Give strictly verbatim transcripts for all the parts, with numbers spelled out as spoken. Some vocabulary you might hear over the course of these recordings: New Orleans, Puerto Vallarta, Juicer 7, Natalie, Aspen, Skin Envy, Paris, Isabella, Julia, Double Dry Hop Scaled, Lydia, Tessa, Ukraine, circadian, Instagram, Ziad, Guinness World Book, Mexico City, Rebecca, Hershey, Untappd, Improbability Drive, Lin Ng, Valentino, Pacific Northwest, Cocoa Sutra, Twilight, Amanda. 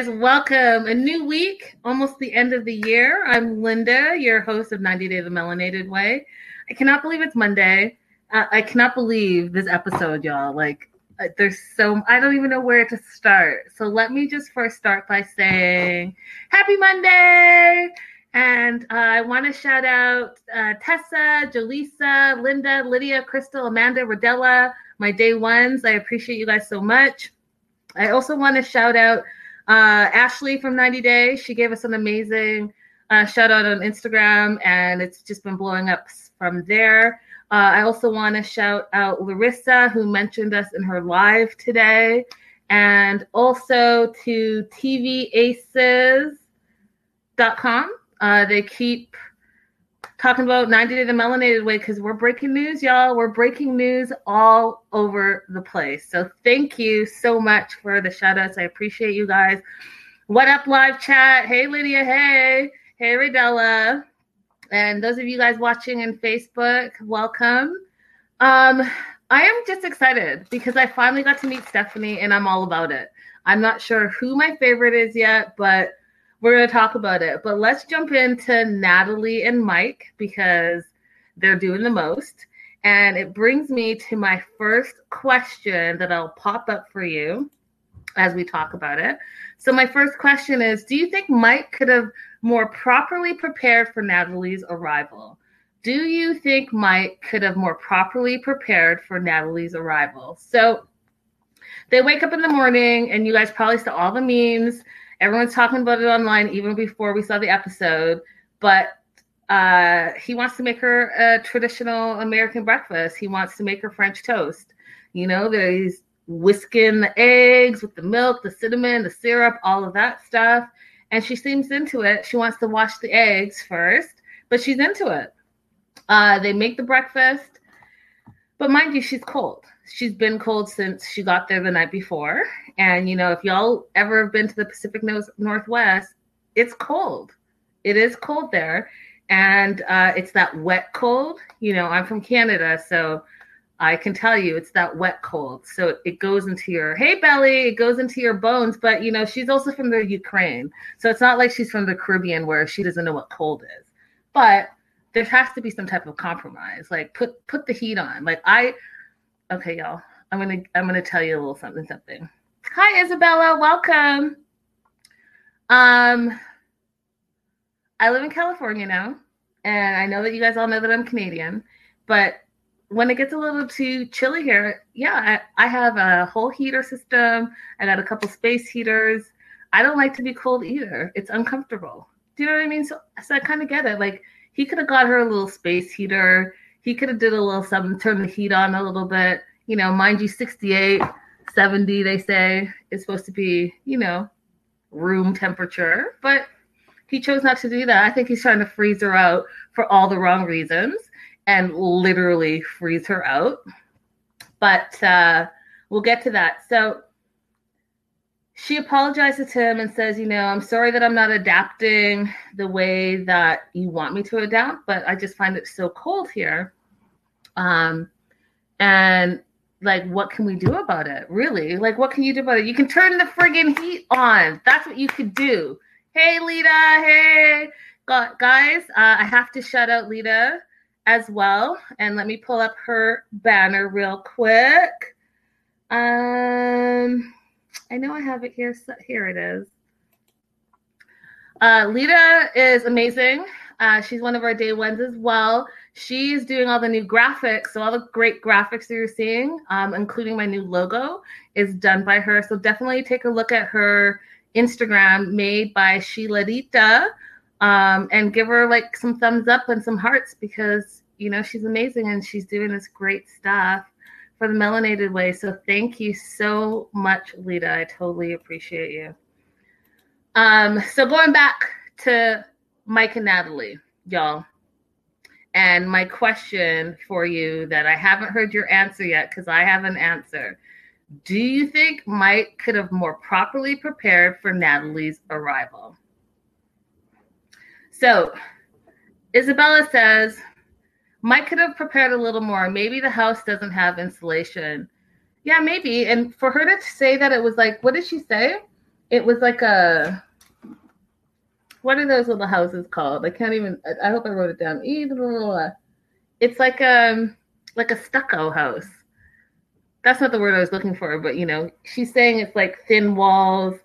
guys. Welcome. A new week, almost the end of the year. I'm Linda, your host of ninety day the Melanated Way. I cannot believe it's Monday. Uh, I cannot believe this episode, y'all. Like, uh, there's so, I don't even know where to start. So let me just first start by saying happy Monday. And uh, I want to shout out uh, Tessa, Jalisa, Linda, Lydia, Crystal, Amanda, Rodella, my day ones. I appreciate you guys so much. I also want to shout out uh, Ashley from ninety day. She gave us an amazing uh, shout out on Instagram, and it's just been blowing up from there. Uh, I also want to shout out Larissa, who mentioned us in her live today, and also to T V aces dot com. Uh, they keep talking about ninety day the Melanated Way because we're breaking news, y'all. We're breaking news all over the place. So thank you so much for the shout-outs. I appreciate you guys. What up, live chat? Hey, Lydia. Hey. Hey, Rodella. And those of you guys watching in Facebook, welcome. Um, I am just excited because I finally got to meet Stephanie, and I'm all about it. I'm not sure who my favorite is yet, but we're going to talk about it, but let's jump into Natalie and Mike because they're doing the most. And it brings me to my first question that I'll pop up for you as we talk about it. So my first question is, do you think Mike could have more properly prepared for Natalie's arrival? Do you think Mike could have more properly prepared for Natalie's arrival? So they wake up in the morning, and you guys probably saw all the memes. Everyone's talking about it online, even before we saw the episode. But uh, he wants to make her a traditional American breakfast. He wants to make her French toast. You know, he's whisking the eggs with the milk, the cinnamon, the syrup, all of that stuff. And she seems into it. She wants to wash the eggs first, but she's into it. Uh, they make the breakfast. But mind you, she's cold. She's been cold since she got there the night before. And, you know, if y'all ever have been to the Pacific Northwest, it's cold. It is cold there. And uh, it's that wet cold. You know, I'm from Canada, so I can tell you it's that wet cold. So it goes into your, hey, belly, it goes into your bones. But, you know, she's also from the Ukraine. So it's not like she's from the Caribbean where she doesn't know what cold is. But there has to be some type of compromise. Like, put, put the heat on. Like, I, okay, y'all, I'm gonna, I'm gonna tell you a little something, something. Hi, Isabella. Welcome. Um, I live in California now, and I know that you guys all know that I'm Canadian, but when it gets a little too chilly here, yeah, I, I have a whole heater system. I got a couple space heaters. I don't like to be cold either. It's uncomfortable. Do you know what I mean? So, so I kind of get it. Like, he could have got her a little space heater. He could have did a little something, turned the heat on a little bit. You know, mind you, sixty-eight, seventy, they say, is supposed to be, you know, room temperature. But he chose not to do that. I think he's trying to freeze her out for all the wrong reasons and literally freeze her out. But uh, we'll get to that. So she apologizes to him and says, you know, I'm sorry that I'm not adapting the way that you want me to adapt, but I just find it so cold here. Um, and, like, what can we do about it, really? Like, what can you do about it? You can turn the friggin' heat on. That's what you could do. Hey, Lita. Hey. Got, guys, uh, I have to shout out Lita as well. And let me pull up her banner real quick. Um... I know I have it here. So here it is. Uh, Lita is amazing. Uh, she's one of our day ones as well. She's doing all the new graphics. So all the great graphics that you're seeing, um, including my new logo, is done by her. So definitely take a look at her Instagram, made by Sheila Dita, um, and give her like some thumbs up and some hearts because, you know, she's amazing and she's doing this great stuff for the Melanated Way. So thank you so much, Lita. I totally appreciate you. Um, so going back to Mike and Natalie, y'all. And my question for you that I haven't heard your answer yet because I have an answer. Do you think Mike could have more properly prepared for Natalie's arrival? So Isabella says, Mike could have prepared a little more. Maybe the house doesn't have insulation. Yeah, maybe. And for her to say that, it was like, what did she say? It was like a, what are those little houses called? I can't even, I, I hope I wrote it down. It's like a, like a stucco house. That's not the word I was looking for, but you know, she's saying it's like thin walls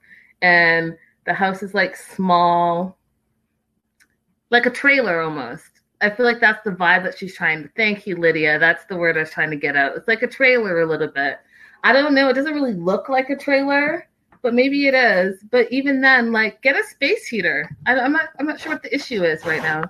and the house is like small, like a trailer almost. I feel like that's the vibe that she's trying to, thank you, Lydia. That's the word I was trying to get out. It's like a trailer a little bit. I don't know. It doesn't really look like a trailer, but maybe it is. But even then, like, get a space heater. I, I'm not, I'm not sure what the issue is right now.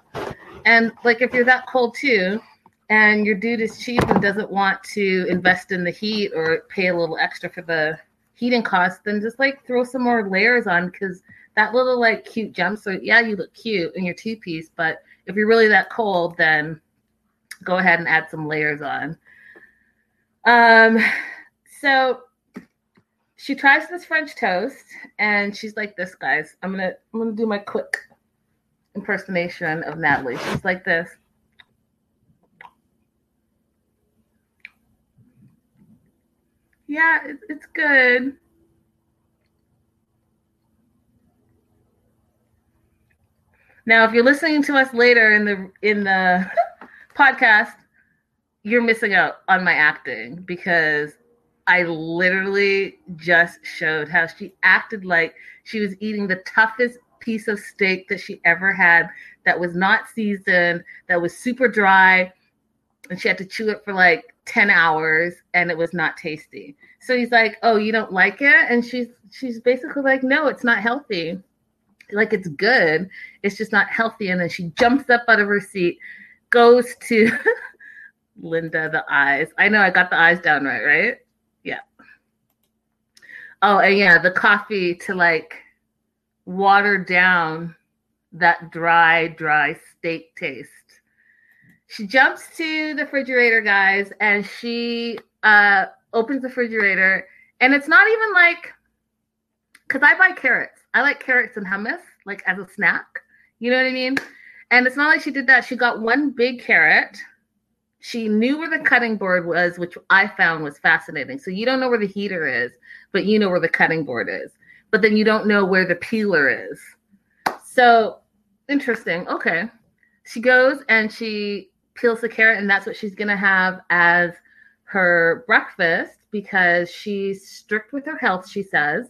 And like, if you're that cold too, and your dude is cheap and doesn't want to invest in the heat or pay a little extra for the heating costs, then just like throw some more layers on, because that little like cute jumpsuit, yeah, you look cute in your two-piece, but if you're really that cold, then go ahead and add some layers on. Um, so she tries this French toast, and she's like this, guys. I'm gonna I'm gonna do my quick impersonation of Natalie. She's like this. Yeah, it, it's good. Now, if you're listening to us later in the in the podcast, you're missing out on my acting, because I literally just showed how she acted like she was eating the toughest piece of steak that she ever had, that was not seasoned, that was super dry, and she had to chew it for like ten hours, and it was not tasty. So he's like, "Oh, you don't like it?" And she's she's basically like, "No, it's not healthy. Like, it's good, it's just not healthy." And then she jumps up out of her seat, goes to Linda, the eyes. I know I got the eyes down right, right? Yeah. Oh, and yeah, the coffee to like water down that dry, dry steak taste. She jumps to the refrigerator, guys, and she uh, opens the refrigerator. And it's not even like, because I buy carrots. I like carrots and hummus, like as a snack. You know what I mean? And it's not like she did that. She got one big carrot. She knew where the cutting board was, which I found was fascinating. So you don't know where the heater is, but you know where the cutting board is. But then you don't know where the peeler is. So interesting. Okay. She goes and she peels the carrot, and that's what she's going to have as her breakfast, because she's strict with her health, she says.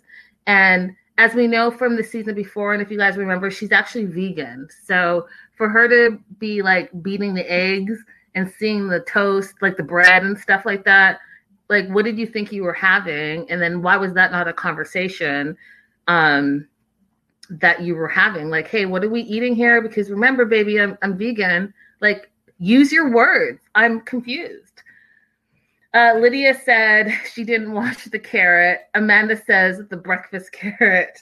And as we know from the season before, and if you guys remember, she's actually vegan. So for her to be like beating the eggs and seeing the toast, like the bread and stuff like that, like, what did you think you were having? And then why was that not a conversation um, that you were having? Like, hey, what are we eating here? Because remember, baby, I'm, I'm vegan. Like, use your words. I'm confused. Uh, Lydia said she didn't watch the carrot. Amanda says the breakfast carrot.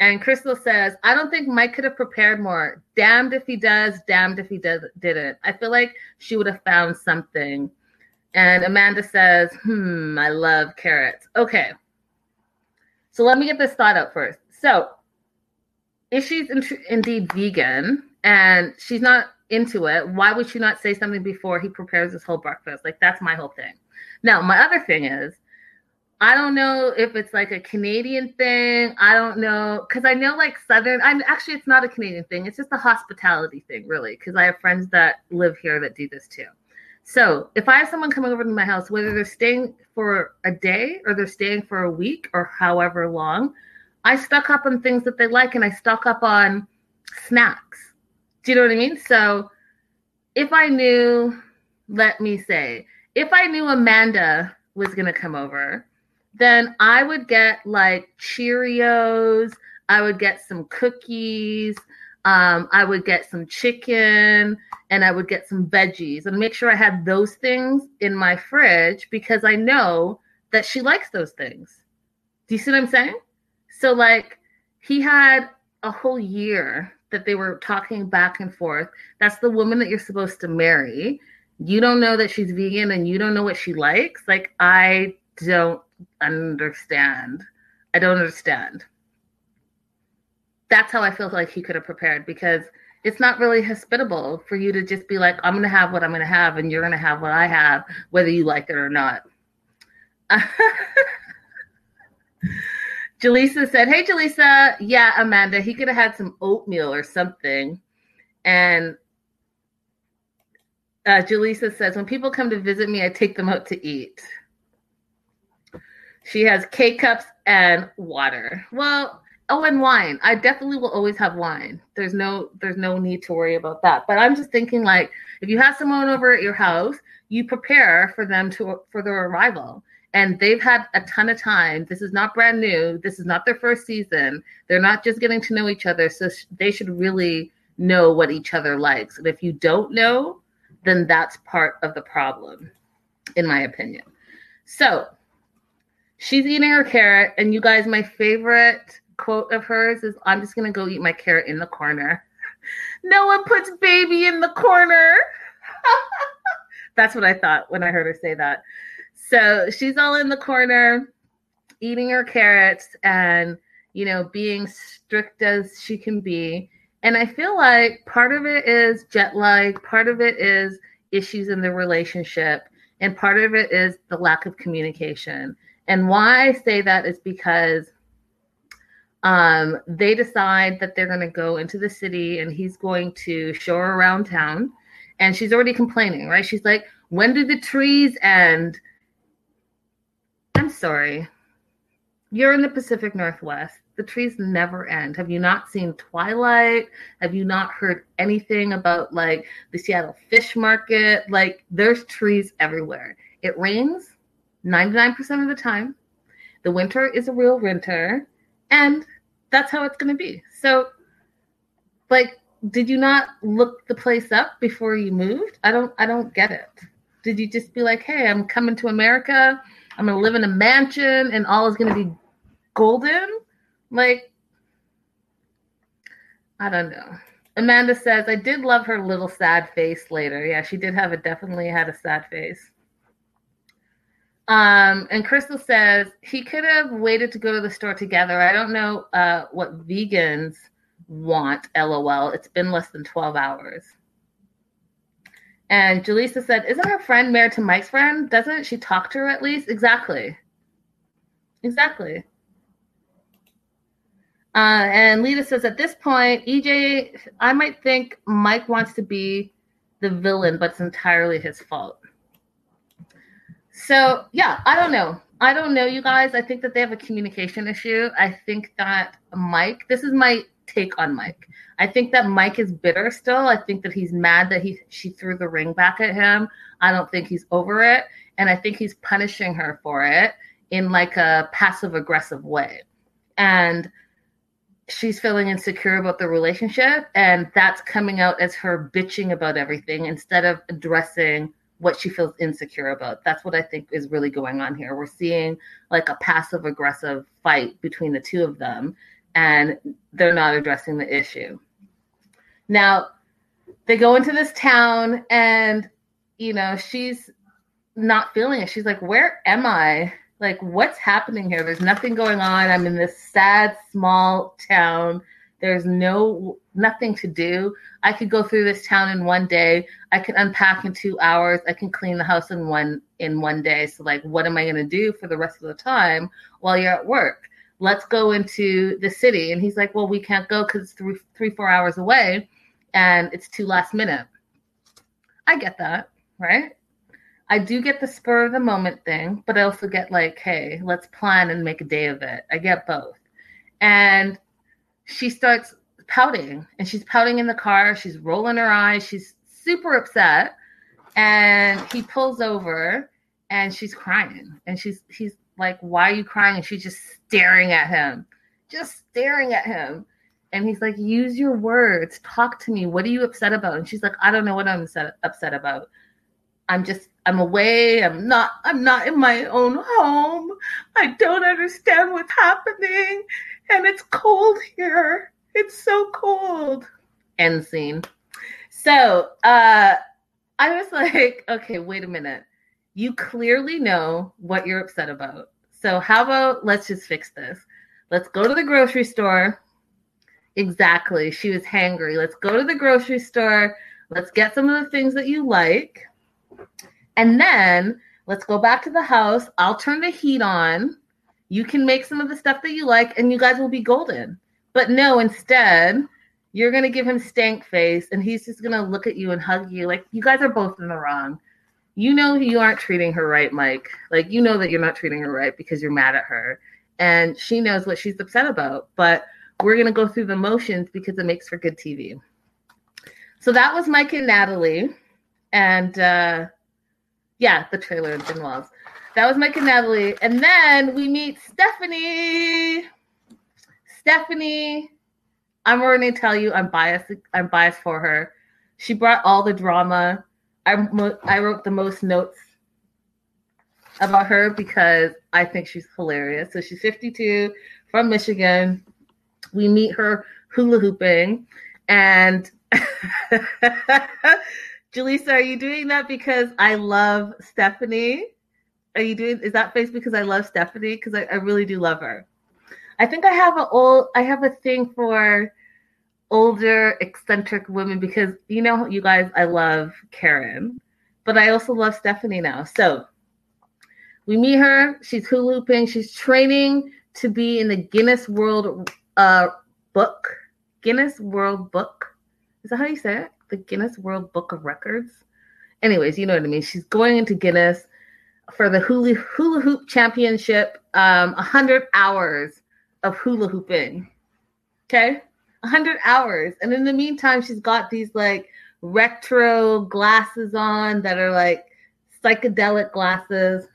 And Crystal says, I don't think Mike could have prepared more. Damned if he does, damned if he does, didn't. I feel like she would have found something. And Amanda says, hmm, I love carrots. Okay. So let me get this thought out first. So if she's in- indeed vegan and she's not into it, why would she not say something before he prepares his whole breakfast? Like, that's my whole thing. Now, my other thing is, I don't know if it's like a Canadian thing. I don't know, because I know like Southern, I'm actually, it's not a Canadian thing. It's just a hospitality thing, really, because I have friends that live here that do this too. So if I have someone coming over to my house, whether they're staying for a day or they're staying for a week or however long, I stock up on things that they like, and I stock up on snacks. Do you know what I mean? So if I knew, let me say, if I knew Amanda was going to come over, then I would get like Cheerios. I would get some cookies. Um, I would get some chicken, and I would get some veggies, and make sure I had those things in my fridge, because I know that she likes those things. Do you see what I'm saying? So like, he had a whole year that they were talking back and forth. That's the woman that you're supposed to marry. You don't know that she's vegan, and you don't know what she likes. Like, I don't understand. I don't understand. That's how I feel like he could have prepared, because it's not really hospitable for you to just be like, I'm going to have what I'm going to have, and you're going to have what I have, whether you like it or not. Jalisa said, hey, Jalisa. Yeah, Amanda, he could have had some oatmeal or something. And uh, Jalisa says, when people come to visit me, I take them out to eat. She has K-cups and water. Well, oh, and wine. I definitely will always have wine. There's no there's no need to worry about that. But I'm just thinking, like, if you have someone over at your house, you prepare for them to for their arrival. And they've had a ton of time. This is not brand new. This is not their first season. They're not just getting to know each other. So sh- they should really know what each other likes. And if you don't know, then that's part of the problem, in my opinion. So she's eating her carrot. And you guys, my favorite quote of hers is, I'm just going to go eat my carrot in the corner. No one puts baby in the corner. That's what I thought when I heard her say that. So she's all in the corner eating her carrots and, you know, being strict as she can be. And I feel like part of it is jet lag. Part of it is issues in the relationship. And part of it is the lack of communication. And why I say that is because um, they decide that they're going to go into the city and he's going to show her around town. And she's already complaining, right? She's like, when do the trees end? I'm sorry. You're in the Pacific Northwest. The trees never end. Have you not seen Twilight? Have you not heard anything about, like, the Seattle fish market? Like, there's trees everywhere. It rains ninety-nine percent of the time. The winter is a real winter. And that's how it's going to be. So, like, did you not look the place up before you moved? I don't, I don't get it. Did you just be like, hey, I'm coming to America. I'm going to live in a mansion and all is going to be golden. Like, I don't know. Amanda says, I did love her little sad face later. Yeah, she did have it. Definitely had a sad face. Um, and Crystal says, he could have waited to go to the store together. I don't know uh, what vegans want, L O L. It's been less than twelve hours. And Jalisa said, isn't her friend married to Mike's friend? Doesn't she talk to her at least? Exactly. Exactly. Uh, and Lita says, at this point, E J, I might think Mike wants to be the villain, but it's entirely his fault. So, yeah, I don't know. I don't know, you guys. I think that they have a communication issue. I think that Mike, this is my take on Mike. I think that Mike is bitter still. I think that he's mad that he she threw the ring back at him. I don't think he's over it. And I think he's punishing her for it in like a passive-aggressive way. And she's feeling insecure about the relationship. And that's coming out as her bitching about everything instead of addressing what she feels insecure about. That's what I think is really going on here. We're seeing like a passive-aggressive fight between the two of them. And they're not addressing the issue. Now, they go into this town and, you know, she's not feeling it. She's like, where am I? Like, what's happening here? There's nothing going on. I'm in this sad, small town. There's no nothing to do. I could go through this town in one day. I can unpack in two hours. I can clean the house in one in one day. So, like, what am I going to do for the rest of the time while you're at work? Let's go into the city. And he's like, well, we can't go because it's three, three, four hours away and it's too last minute. I get that, right? I do get the spur of the moment thing, but I also get like, hey, let's plan and make a day of it. I get both. And she starts pouting and she's pouting in the car. She's rolling her eyes. She's super upset. And he pulls over and she's crying and she's, he's, like, why are you crying? And she's just staring at him, just staring at him. And he's like, use your words. Talk to me. What are you upset about? And she's like, I don't know what I'm upset about. I'm just, I'm away. I'm not, I'm not in my own home. I don't understand what's happening. And it's cold here. It's so cold. End scene. So uh, I was like, okay, wait a minute. You clearly know what you're upset about. So how about let's just fix this. Let's go to the grocery store. Exactly. She was hangry. Let's go to the grocery store. Let's get some of the things that you like. And then let's go back to the house. I'll turn the heat on. You can make some of the stuff that you like and you guys will be golden. But no, instead, you're going to give him stank face and he's just going to look at you and hug you like you guys are both in the wrong. You know you aren't treating her right, Mike. Like, you know that you're not treating her right because you're mad at her. And she knows what she's upset about. But we're going to go through the motions because it makes for good T V. So that was Mike and Natalie. And, uh, yeah, the trailer and Thin Walls. That was Mike and Natalie. And then we meet Stephanie. Stephanie, I'm already going to tell you I'm biased. I'm biased for her. She brought all the drama. I I wrote the most notes about her because I think she's hilarious. So she's fifty-two, from Michigan. We meet her hula hooping. And Jalisa, are you doing that because I love Stephanie? Are you doing, is that face because I love Stephanie? Because I, I really do love her. I think I have a old, I have a thing for older eccentric women because, you know, you guys, I love Karen, but I also love Stephanie now. So we meet her. She's hula hooping. She's training to be in the Guinness World uh, Book. Guinness World Book. Is that how you say it? The Guinness World Book of Records. Anyways, you know what I mean. She's going into Guinness for the hula, hula hoop championship. Um, one hundred hours of hula hooping. Okay? one hundred hours. And in the meantime, she's got these like retro glasses on that are like psychedelic glasses,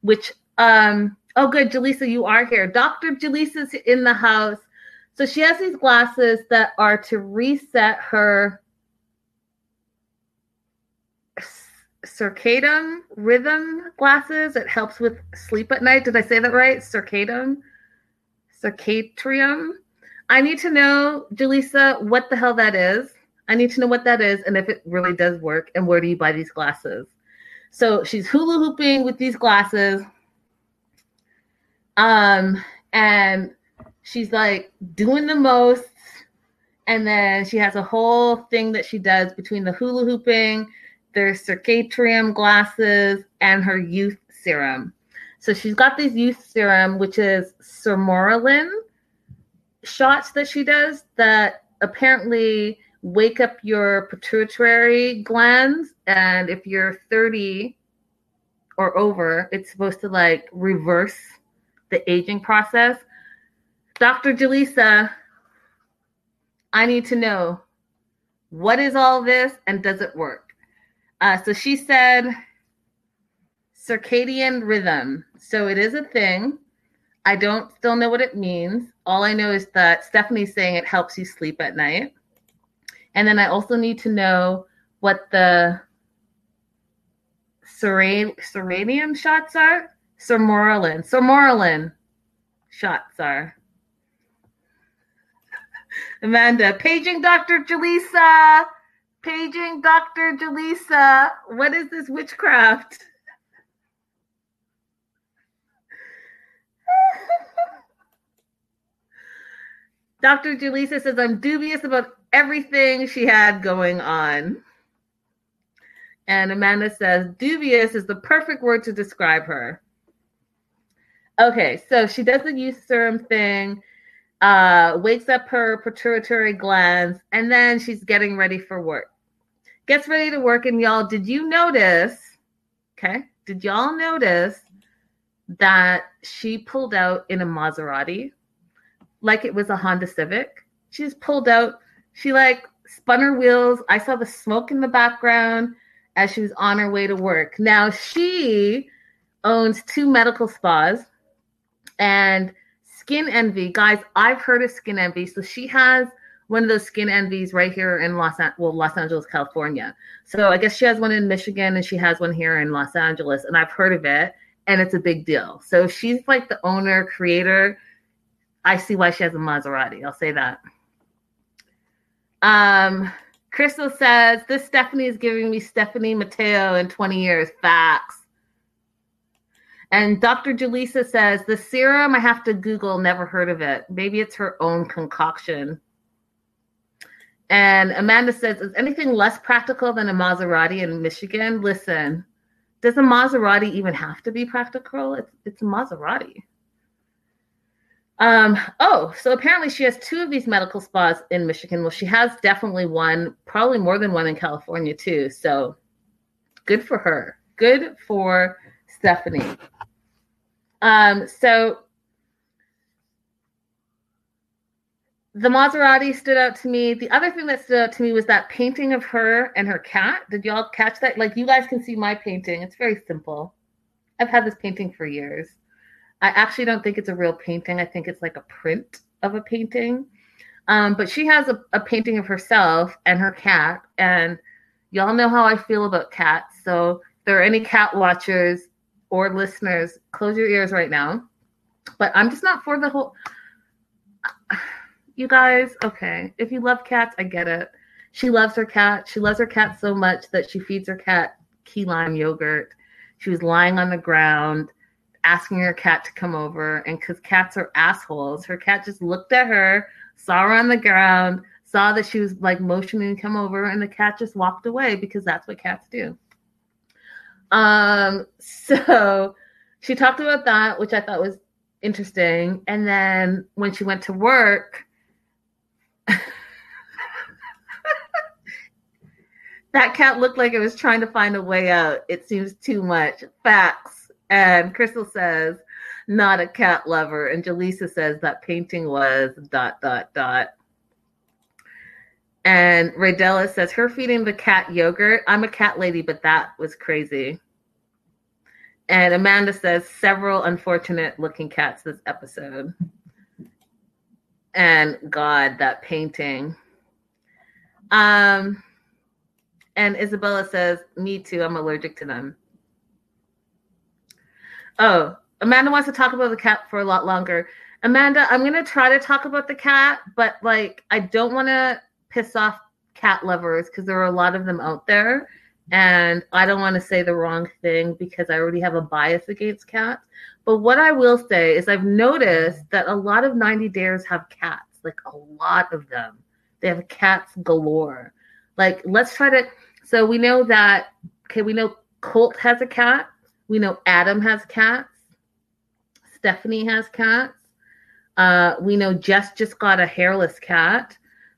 which, um, oh, good. Jalisa, you are here. Doctor Jalisa's in the house. So she has these glasses that are to reset her circadian rhythm glasses. It helps with sleep at night. Did I say that right? Circadian? Circadian? I need to know, Jalisa, what the hell that is. I need to know what that is and if it really does work and where do you buy these glasses. So she's hula hooping with these glasses. Um, and she's like doing the most. And then she has a whole thing that she does between the hula hooping, their circadian glasses, and her youth serum. So she's got this youth serum, which is sermorelin shots that she does that apparently wake up your pituitary glands. And if you're thirty or over, it's supposed to like reverse the aging process. Doctor Jalisa, I need to know, what is all this and does it work? Uh, so she said circadian rhythm. So it is a thing. I don't still know what it means. All I know is that Stephanie's saying it helps you sleep at night. And then I also need to know what the seranium shots are. Sermorelin. Sermorelin shots are. Amanda, paging Doctor Jalisa. Paging Doctor Jalisa. What is this witchcraft? Doctor Jalisa says, I'm dubious about everything she had going on. And Amanda says, dubious is the perfect word to describe her. Okay, so she does the youth serum thing, uh, wakes up her pituitary glands, and then she's getting ready for work. Gets ready to work, and y'all, did you notice, okay, did y'all notice that she pulled out in a Maserati? Like it was a Honda Civic. She just pulled out. She like spun her wheels. I saw the smoke in the background as she was on her way to work. Now she owns two medical spas and Skin Envy. Guys, I've heard of Skin Envy. So she has one of those Skin Envies right here in Los, An- well, Los Angeles, California. So I guess she has one in Michigan and she has one here in Los Angeles. And I've heard of it and it's a big deal. So she's like the owner, creator. I see why she has a Maserati. I'll say that. Um, Crystal says, this Stephanie is giving me Stephanie Mateo in twenty years. Facts. And Doctor Jalisa says, the serum, I have to Google, never heard of it. Maybe it's her own concoction. And Amanda says, is anything less practical than a Maserati in Michigan? Listen, does a Maserati even have to be practical? It's, it's a Maserati. Um, oh, so apparently she has two of these medical spas in Michigan. Well, she has definitely one, probably more than one in California too. So good for her. Good for Stephanie. Um, so the Maserati stood out to me. The other thing that stood out to me was that painting of her and her cat. Did y'all catch that? Like, you guys can see my painting. It's very simple. I've had this painting for years. I actually don't think it's a real painting. I think it's like a print of a painting. Um, but she has a, a painting of herself and her cat. And y'all know how I feel about cats. So if there are any cat watchers or listeners, close your ears right now. But I'm just not for the whole... You guys, okay. If you love cats, I get it. She loves her cat. She loves her cat so much that she feeds her cat key lime yogurt. She was lying on the ground, asking her cat to come over, and because cats are assholes, her cat just looked at her, saw her on the ground, saw that she was like motioning to come over, and the cat just walked away because that's what cats do. Um, so she talked about that, which I thought was interesting. And then when she went to work, that cat looked like it was trying to find a way out. It seems too much. Facts. And Crystal says, not a cat lover. And Jalisa says that painting was dot, dot, dot. And Rodella says, her feeding the cat yogurt. I'm a cat lady, but that was crazy. And Amanda says, several unfortunate looking cats this episode. And God, that painting. Um, and Isabella says, me too. I'm allergic to them. Oh, Amanda wants to talk about the cat for a lot longer. Amanda, I'm going to try to talk about the cat, but like, I don't want to piss off cat lovers because there are a lot of them out there. And I don't want to say the wrong thing because I already have a bias against cats. But what I will say is I've noticed that a lot of ninety Dares have cats, like a lot of them. They have cats galore. Like, let's try to, so we know that, okay, we know Colt has a cat. We know Adam has cats. Stephanie has cats. Uh, we know Jess just got a hairless cat.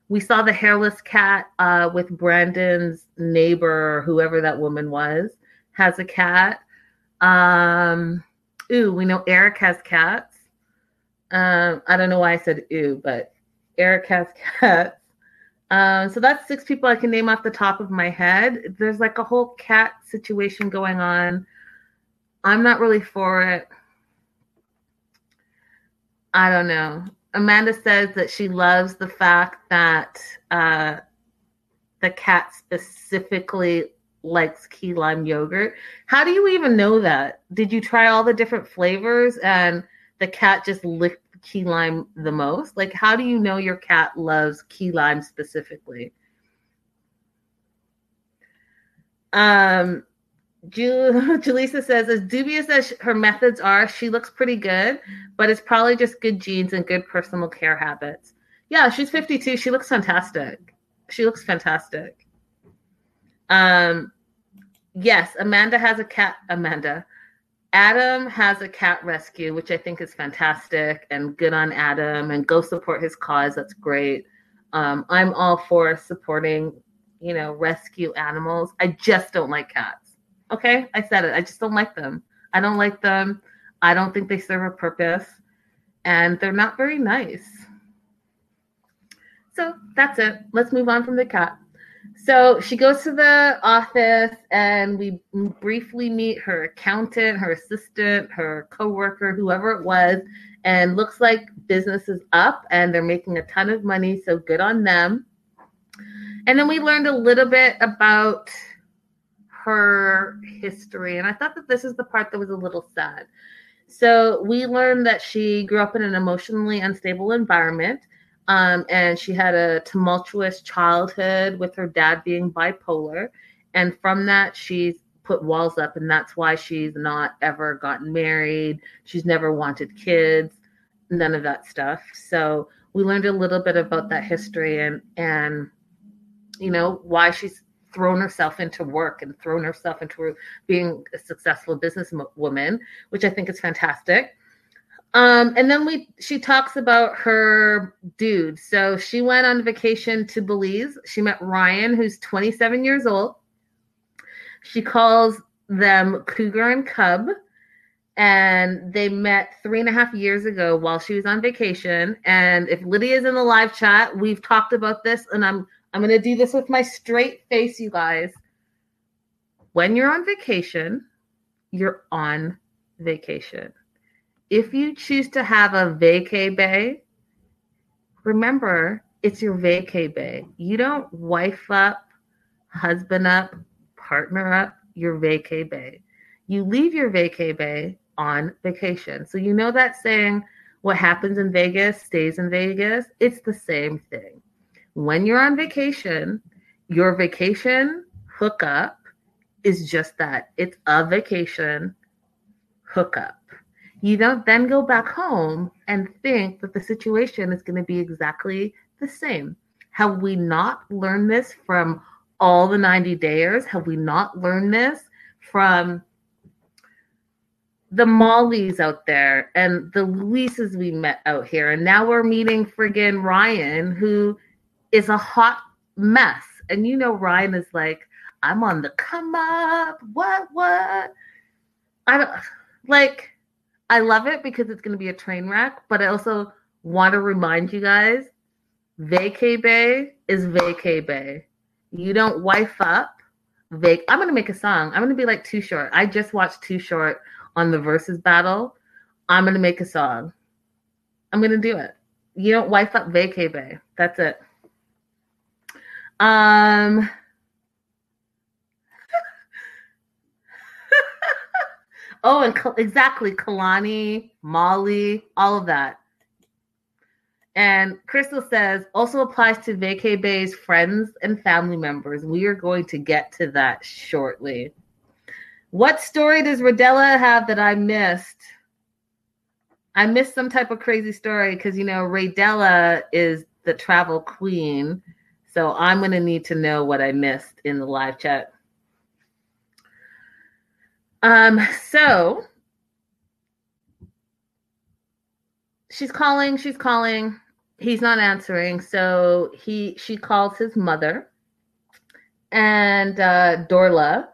We saw the hairless cat uh, with Brandon's neighbor, or whoever that woman was, has a cat. Um, ooh, we know Eric has cats. Um, I don't know why I said ooh, but Eric has cats. Um, so that's six people I can name off the top of my head. There's like a whole cat situation going on. I'm not really for it. I don't know. Amanda says that she loves the fact that uh, the cat specifically likes key lime yogurt. How do you even know that? Did you try all the different flavors and the cat just licked key lime the most? Like, how do you know your cat loves key lime specifically? Um. Jalisa says, as dubious as her methods are, she looks pretty good, but it's probably just good genes and good personal care habits. Yeah, she's fifty-two. She looks fantastic. She looks fantastic. Um, yes, Amanda has a cat. Amanda. Adam has a cat rescue, which I think is fantastic, and good on Adam, and go support his cause. That's great. Um, I'm all for supporting, you know, rescue animals. I just don't like cats. Okay, I said it. I just don't like them. I don't like them. I don't think they serve a purpose. And they're not very nice. So that's it. Let's move on from the cat. So she goes to the office and we briefly meet her accountant, her assistant, her coworker, whoever it was. And looks like business is up and they're making a ton of money. So good on them. And then we learned a little bit about her history. And I thought that this is the part that was a little sad. So we learned that she grew up in an emotionally unstable environment. Um, and she had a tumultuous childhood with her dad being bipolar. And from that, she's put walls up. And that's why she's not ever gotten married. She's never wanted kids, none of that stuff. So we learned a little bit about that history and, and you know, why she's thrown herself into work and thrown herself into being a successful businesswoman, which I think is fantastic. Um, and then we she talks about her dude. So she went on vacation to Belize. She met Ryan, who's twenty-seven years old. She calls them Cougar and Cub. And they met three and a half years ago while she was on vacation. And if Lydia's in the live chat, we've talked about this. And I'm I'm going to do this with my straight face, you guys. When you're on vacation, you're on vacation. If you choose to have a vacay bay, remember, it's your vacay bay. You don't wife up, husband up, partner up, your vacay bay. You leave your vacay bay on vacation. So you know that saying, what happens in Vegas stays in Vegas? It's the same thing. When you're on vacation, your vacation hookup is just that. It's a vacation hookup. You don't then go back home and think that the situation is going to be exactly the same. Have we not learned this from all the ninety dayers? Have we not learned this from the Mollies out there and the Luises we met out here? And now we're meeting friggin' Ryan, who is a hot mess. And you know Ryan is like, I'm on the come up. What, what? I don't like... I love it because it's going to be a train wreck, but I also want to remind you guys, vacay bay is vacay bay. You don't wife up. Vac- I'm going to make a song. I'm going to be like Too Short. I just watched Too Short on the Versus Battle. I'm going to make a song. I'm going to do it. You don't wife up vacay bay. That's it. Um... Oh, and exactly, Kalani, Molly, all of that. And Crystal says, also applies to vacay bay's friends and family members. We are going to get to that shortly. What story does Rodella have that I missed? I missed some type of crazy story because, you know, Rodella is the travel queen. So I'm going to need to know what I missed in the live chat. Um, so she's calling, she's calling, he's not answering. So he, she calls his mother and, uh, Dorla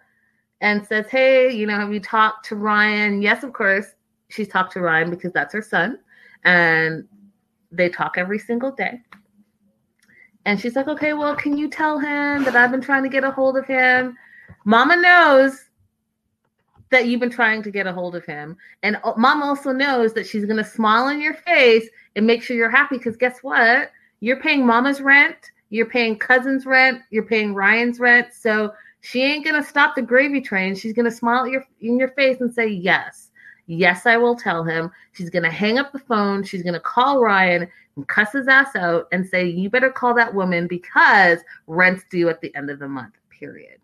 and says, hey, you know, have you talked to Ryan? Yes, of course. She's talked to Ryan because that's her son and they talk every single day. And she's like, okay, well, can you tell him that I've been trying to get a hold of him? Mama knows that you've been trying to get a hold of him. And mom also knows that she's going to smile in your face and make sure you're happy because guess what? You're paying mama's rent. You're paying cousin's rent. You're paying Ryan's rent. So she ain't going to stop the gravy train. She's going to smile at your, in your face and say, yes, yes, I will tell him. She's going to hang up the phone. She's going to call Ryan and cuss his ass out and say, you better call that woman because rent's due at the end of the month, period.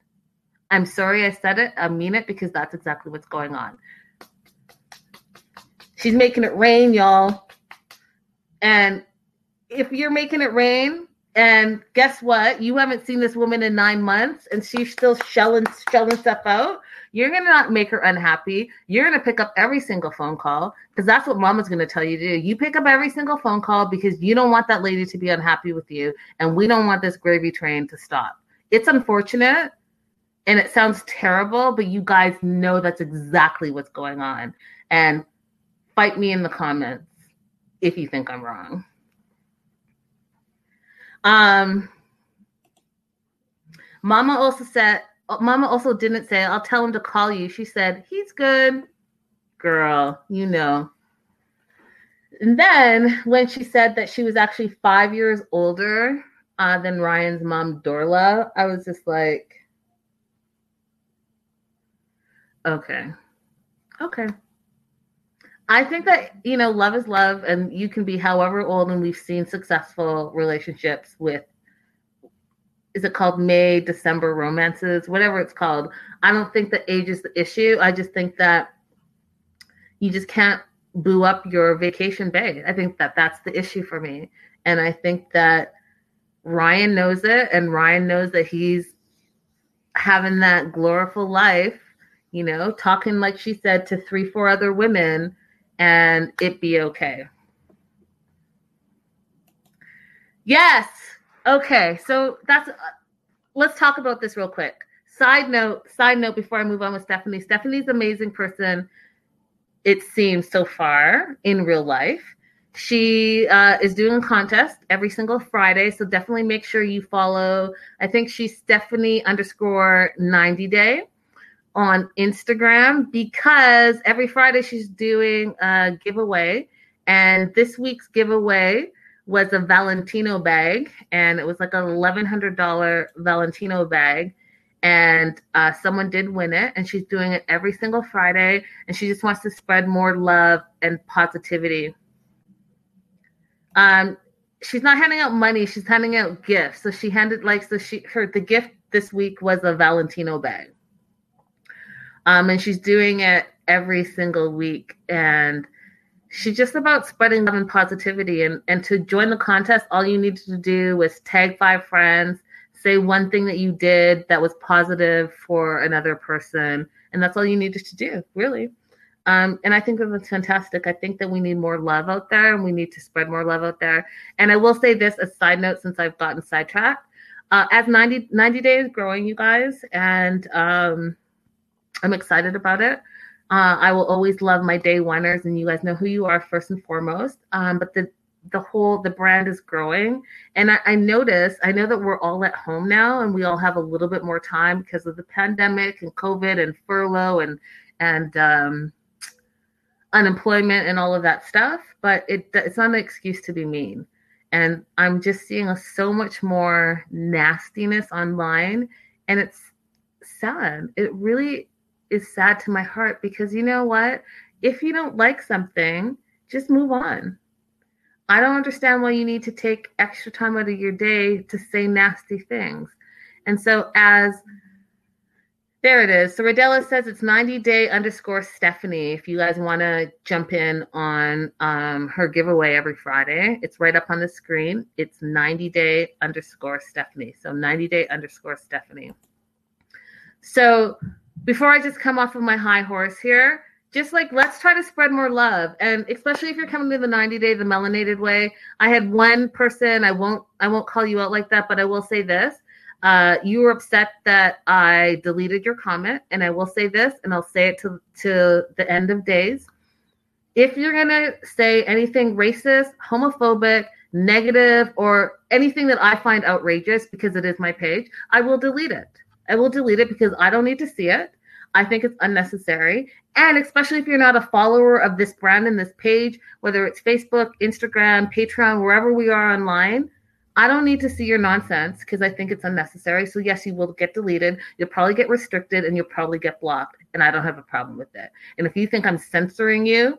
I'm sorry I said it. I mean it because that's exactly what's going on. She's making it rain, y'all. And if you're making it rain, and guess what? You haven't seen this woman in nine months, and she's still shelling, shelling stuff out. You're going to not make her unhappy. You're going to pick up every single phone call because that's what mama's going to tell you to do. You pick up every single phone call because you don't want that lady to be unhappy with you, and we don't want this gravy train to stop. It's unfortunate. And it sounds terrible, but you guys know that's exactly what's going on. And fight me in the comments if you think I'm wrong. Um, Mama also said, Mama also didn't say, I'll tell him to call you. She said, he's good. Girl, you know. And then when she said that she was actually five years older uh, than Ryan's mom, Dorla, I was just like, Okay. Okay. I think that, you know, love is love and you can be however old, and we've seen successful relationships with, is it called May, December romances, whatever it's called. I don't think that age is the issue. I just think that you just can't boo up your vacation bay. I think that that's the issue for me. And I think that Ryan knows it and Ryan knows that he's having that glorious life, you know, talking, like she said, to three, four other women and it be okay. Yes. Okay. So that's, uh, let's talk about this real quick. Side note, side note before I move on with Stephanie. Stephanie's an amazing person, it seems so far in real life. She uh, is doing a contest every single Friday. So definitely make sure you follow. I think she's Stephanie underscore ninety day on Instagram, because every Friday she's doing a giveaway. And this week's giveaway was a Valentino bag. And it was like an eleven hundred dollars Valentino bag. And uh, someone did win it. And she's doing it every single Friday. And she just wants to spread more love and positivity. Um, she's not handing out money. She's handing out gifts. So she handed like, so she, her, the gift this week was a Valentino bag. Um, and she's doing it every single week. And she's just about spreading love and positivity. And, and to join the contest, all you need to do was tag five friends, say one thing that you did that was positive for another person. And that's all you needed to do, really. Um, and I think that that's fantastic. I think that we need more love out there, and we need to spread more love out there. And I will say this as a side note, since I've gotten sidetracked, uh, as ninety, ninety days growing, you guys, and um, I'm excited about it. Uh, I will always love my day oneers, and you guys know who you are first and foremost. Um, but the the whole, the brand is growing. And I, I notice, I know that we're all at home now, and we all have a little bit more time because of the pandemic and COVID and furlough and, and, um, unemployment and all of that stuff, but it it's not an excuse to be mean. And I'm just seeing so much more nastiness online, and it's sad. It really is sad to my heart, because you know what? If you don't like something, just move on. I don't understand why you need to take extra time out of your day to say nasty things. And so as There it is. So Rodella says it's ninety day underscore Stephanie. If you guys want to jump in on um, her giveaway every Friday, it's right up on the screen. It's ninety day underscore Stephanie. So ninety day underscore Stephanie. So before I just come off of my high horse here, just like, let's try to spread more love. And especially if you're coming to the ninety day, the melanated way. I had one person, I won't, I won't call you out like that, but I will say this. Uh, you were upset that I deleted your comment, and I will say this, and I'll say it to, to the end of days. If you're going to say anything racist, homophobic, negative, or anything that I find outrageous because it is my page, I will delete it. I will delete it because I don't need to see it. I think it's unnecessary. And especially if you're not a follower of this brand and this page, whether it's Facebook, Instagram, Patreon, wherever we are online, I don't need to see your nonsense because I think it's unnecessary. So yes, you will get deleted. You'll probably get restricted, and you'll probably get blocked. And I don't have a problem with it. And if you think I'm censoring you,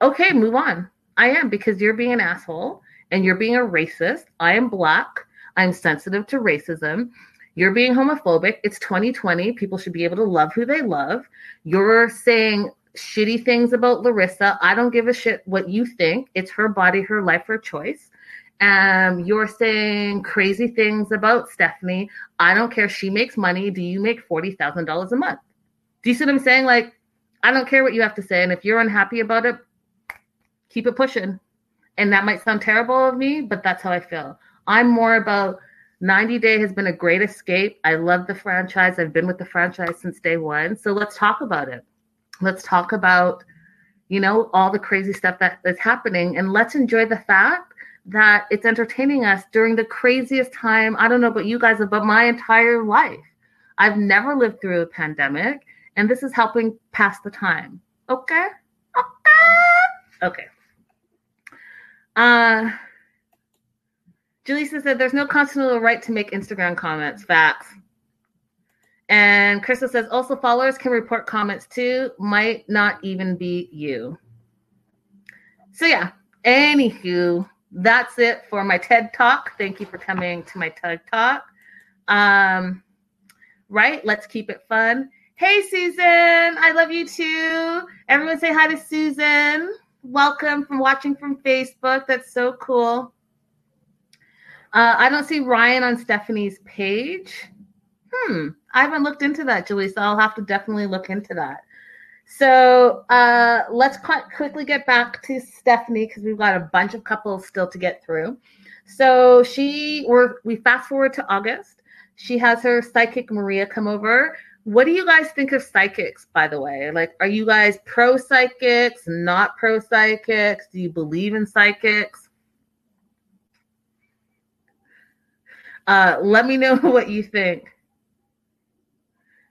okay, move on. I am, because you're being an asshole and you're being a racist. I am Black. I'm sensitive to racism. You're being homophobic. It's twenty twenty. People should be able to love who they love. You're saying shitty things about Larissa. I don't give a shit what you think. It's her body, her life, her choice. Um, you're saying crazy things about Stephanie. I don't care. She makes money. Do you make forty thousand dollars a month? Do you see what I'm saying? Like, I don't care what you have to say. And if you're unhappy about it, keep it pushing. And that might sound terrible of me, but that's how I feel. I'm more about ninety Day has been a great escape. I love the franchise. I've been with the franchise since day one. So let's talk about it. Let's talk about, you know, all the crazy stuff that is happening, and let's enjoy the fact that it's entertaining us during the craziest time. I don't know about you guys, but my entire life, I've never lived through a pandemic, and this is helping pass the time. Okay? Okay. Okay. Uh, Jalisa said, there's no constitutional right to make Instagram comments. Facts. And Crystal says, also followers can report comments too. Might not even be you. So yeah, anywho. That's it for my TED Talk. Thank you for coming to my TED Talk. Um, right? Let's keep it fun. Hey, Susan. I love you too. Everyone say hi to Susan. Welcome from watching from Facebook. That's so cool. Uh, I don't see Ryan on Stephanie's page. Hmm. I haven't looked into that, Julie, so I'll have to definitely look into that. So uh, let's quickly get back to Stephanie because we've got a bunch of couples still to get through. So she, we're, we fast forward to August. She has her psychic Maria come over. What do you guys think of psychics, by the way? Like, are you guys pro psychics, not pro psychics? Do you believe in psychics? Uh, let me know what you think.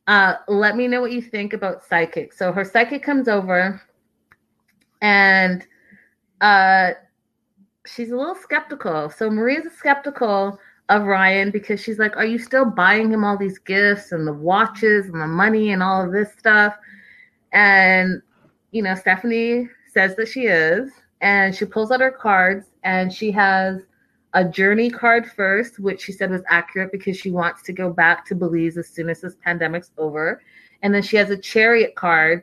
Uh, let me know what you think about psychics. So her psychic comes over and uh, she's a little skeptical. So Maria's skeptical of Ryan because she's like, are you still buying him all these gifts and the watches and the money and all of this stuff? And, you know, Stephanie says that she is. And she pulls out her cards and she has a journey card first, which she said was accurate because she wants to go back to Belize as soon as this pandemic's over. And then she has a chariot card,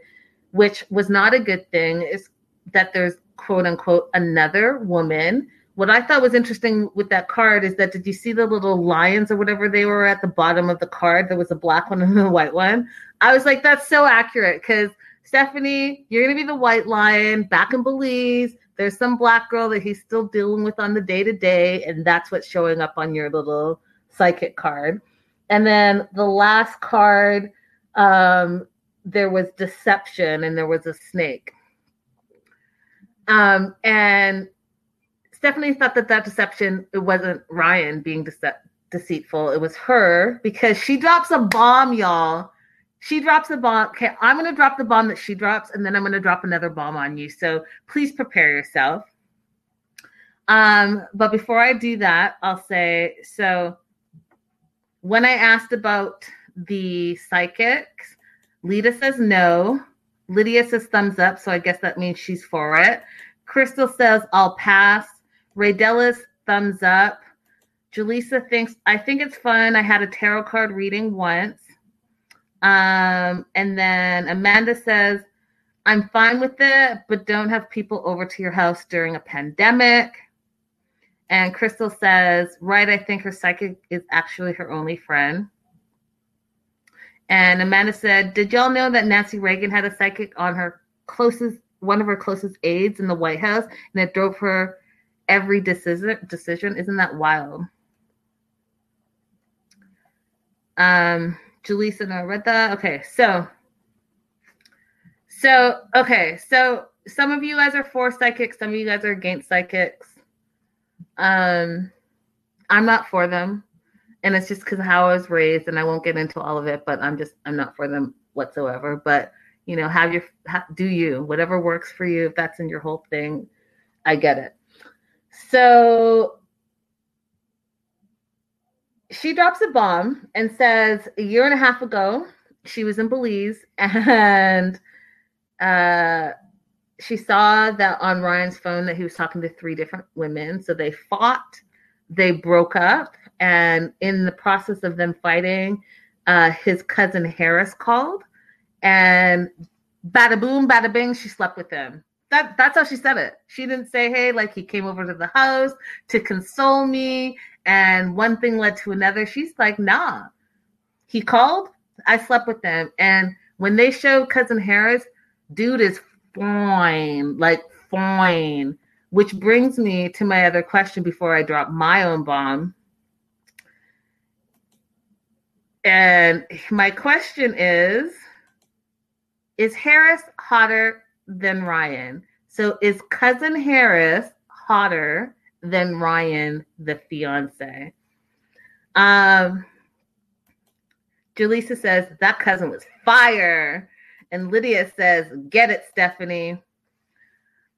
which was not a good thing, is that there's, quote unquote, another woman. What I thought was interesting with that card is that, did you see the little lions or whatever they were at the bottom of the card? There was a black one and a white one. I was like, that's so accurate because, Stephanie, you're going to be the white lion back in Belize. There's some black girl that he's still dealing with on the day-to-day, and that's what's showing up on your little psychic card. And then the last card, um, there was deception, and there was a snake. Um, and Stephanie thought that that deception, it wasn't Ryan being dece- deceitful. It was her, because she drops a bomb, y'all. She drops the bomb. Okay, I'm going to drop the bomb that she drops, and then I'm going to drop another bomb on you. So please prepare yourself. Um, but before I do that, I'll say, so when I asked about the psychics, Lita says no. Lydia says thumbs up, so I guess that means she's for it. Crystal says I'll pass. Rodella's thumbs up. Jalisa thinks, I think it's fun. I had a tarot card reading once. Um, and then Amanda says, I'm fine with it, but don't have people over to your house during a pandemic. And Crystal says, right, I think her psychic is actually her only friend. And Amanda said, did y'all know that Nancy Reagan had a psychic on her closest, one of her closest aides in the White House, and it drove her every decision decision? Isn't that wild? Um, Jalisa, and I read that. Okay, so, so, okay, so some of you guys are for psychics, some of you guys are against psychics. Um, I'm not for them, and it's just because of how I was raised, and I won't get into all of it, but I'm just, I'm not for them whatsoever. But, you know, have your, have, do you, whatever works for you, if that's in your whole thing, I get it. So she drops a bomb and says a year and a half ago, she was in Belize and uh, she saw that on Ryan's phone that he was talking to three different women. So they fought, they broke up, and in the process of them fighting, uh, his cousin Harris called and bada boom, bada bing, she slept with him. That that's how she said it. She didn't say, hey, like he came over to the house to console me, and one thing led to another. She's like, nah, he called, I slept with him. And when they showed Cousin Harris, dude is fine, like fine, which brings me to my other question before I drop my own bomb. And my question is, is Harris hotter than Ryan? So is Cousin Harris hotter than Ryan, the fiance? Um, Jalisa says that cousin was fire, and Lydia says, "Get it, Stephanie."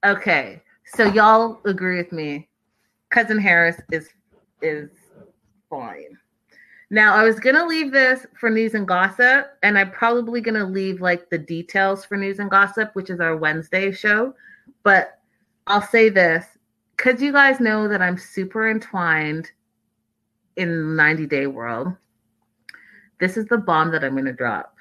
Okay, so y'all agree with me? Cousin Harris is is fine. Now, I was going to leave this for news and gossip, and I'm probably going to leave like the details for news and gossip, which is our Wednesday show. But I'll say this, because you guys know that I'm super entwined in the ninety day world. This is the bomb that I'm going to drop.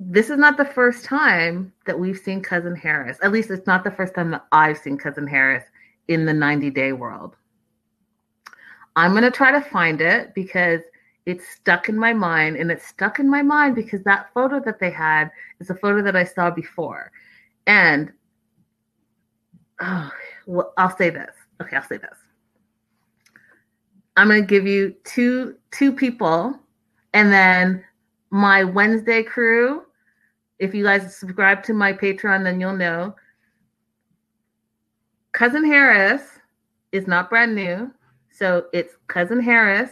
This is not the first time that we've seen Cousin Harris. At least it's not the first time that I've seen Cousin Harris in the ninety day world. I'm going to try to find it because It's stuck in my mind, and it's stuck in my mind because that photo that they had is a photo that I saw before. And oh, well, I'll say this. Okay, I'll say this. I'm going to give you two two people, and then my Wednesday crew. If you guys subscribe to my Patreon, then you'll know. Cousin Harris is not brand new. So it's Cousin Harris,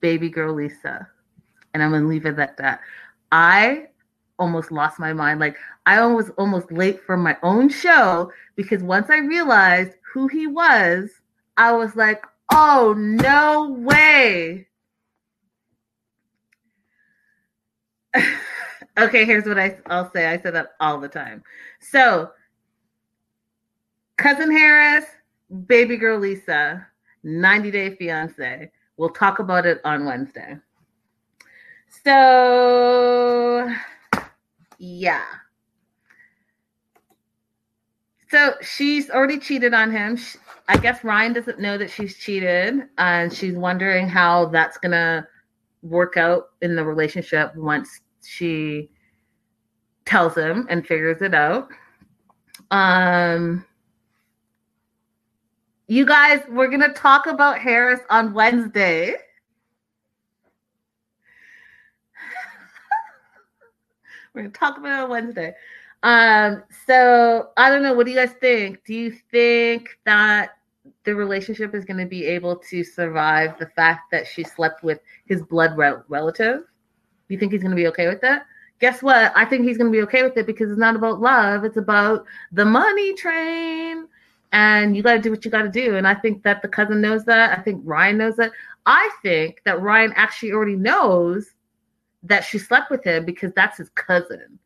baby girl Lisa. And I'm going to leave it at that. I almost lost my mind. Like, I was almost late for my own show because once I realized who he was, I was like, oh, no way. Okay, here's what I, I'll say. I say that all the time. So, Cousin Harris, baby girl Lisa, ninety day fiance. We'll talk about it on Wednesday. So, yeah. So, she's already cheated on him. She, I guess Ryan doesn't know that she's cheated, and she's wondering how that's going to work out in the relationship once she tells him and figures it out. Um, you guys, we're going to talk about Harris on Wednesday. We're going to talk about it on Wednesday. Um, so I don't know. What do you guys think? Do you think that the relationship is going to be able to survive the fact that she slept with his blood rel- relative? You think he's going to be okay with that? Guess what? I think he's going to be okay with it because it's not about love. It's about the money train. And you got to do what you got to do. And I think that the cousin knows that. I think Ryan knows that. I think that Ryan actually already knows that she slept with him because that's his cousin.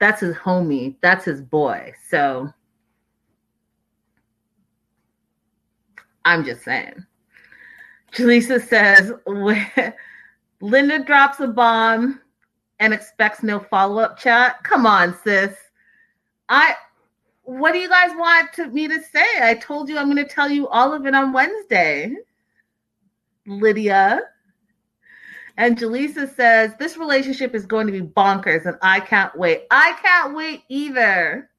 That's his homie. That's his boy. So I'm just saying. Jalisa says, Linda drops a bomb and expects no follow-up chat. Come on, sis. I. What do you guys want to, me to say? I told you I'm going to tell you all of it on Wednesday. Lydia. And Jalisa says, this relationship is going to be bonkers, and I can't wait. I can't wait either.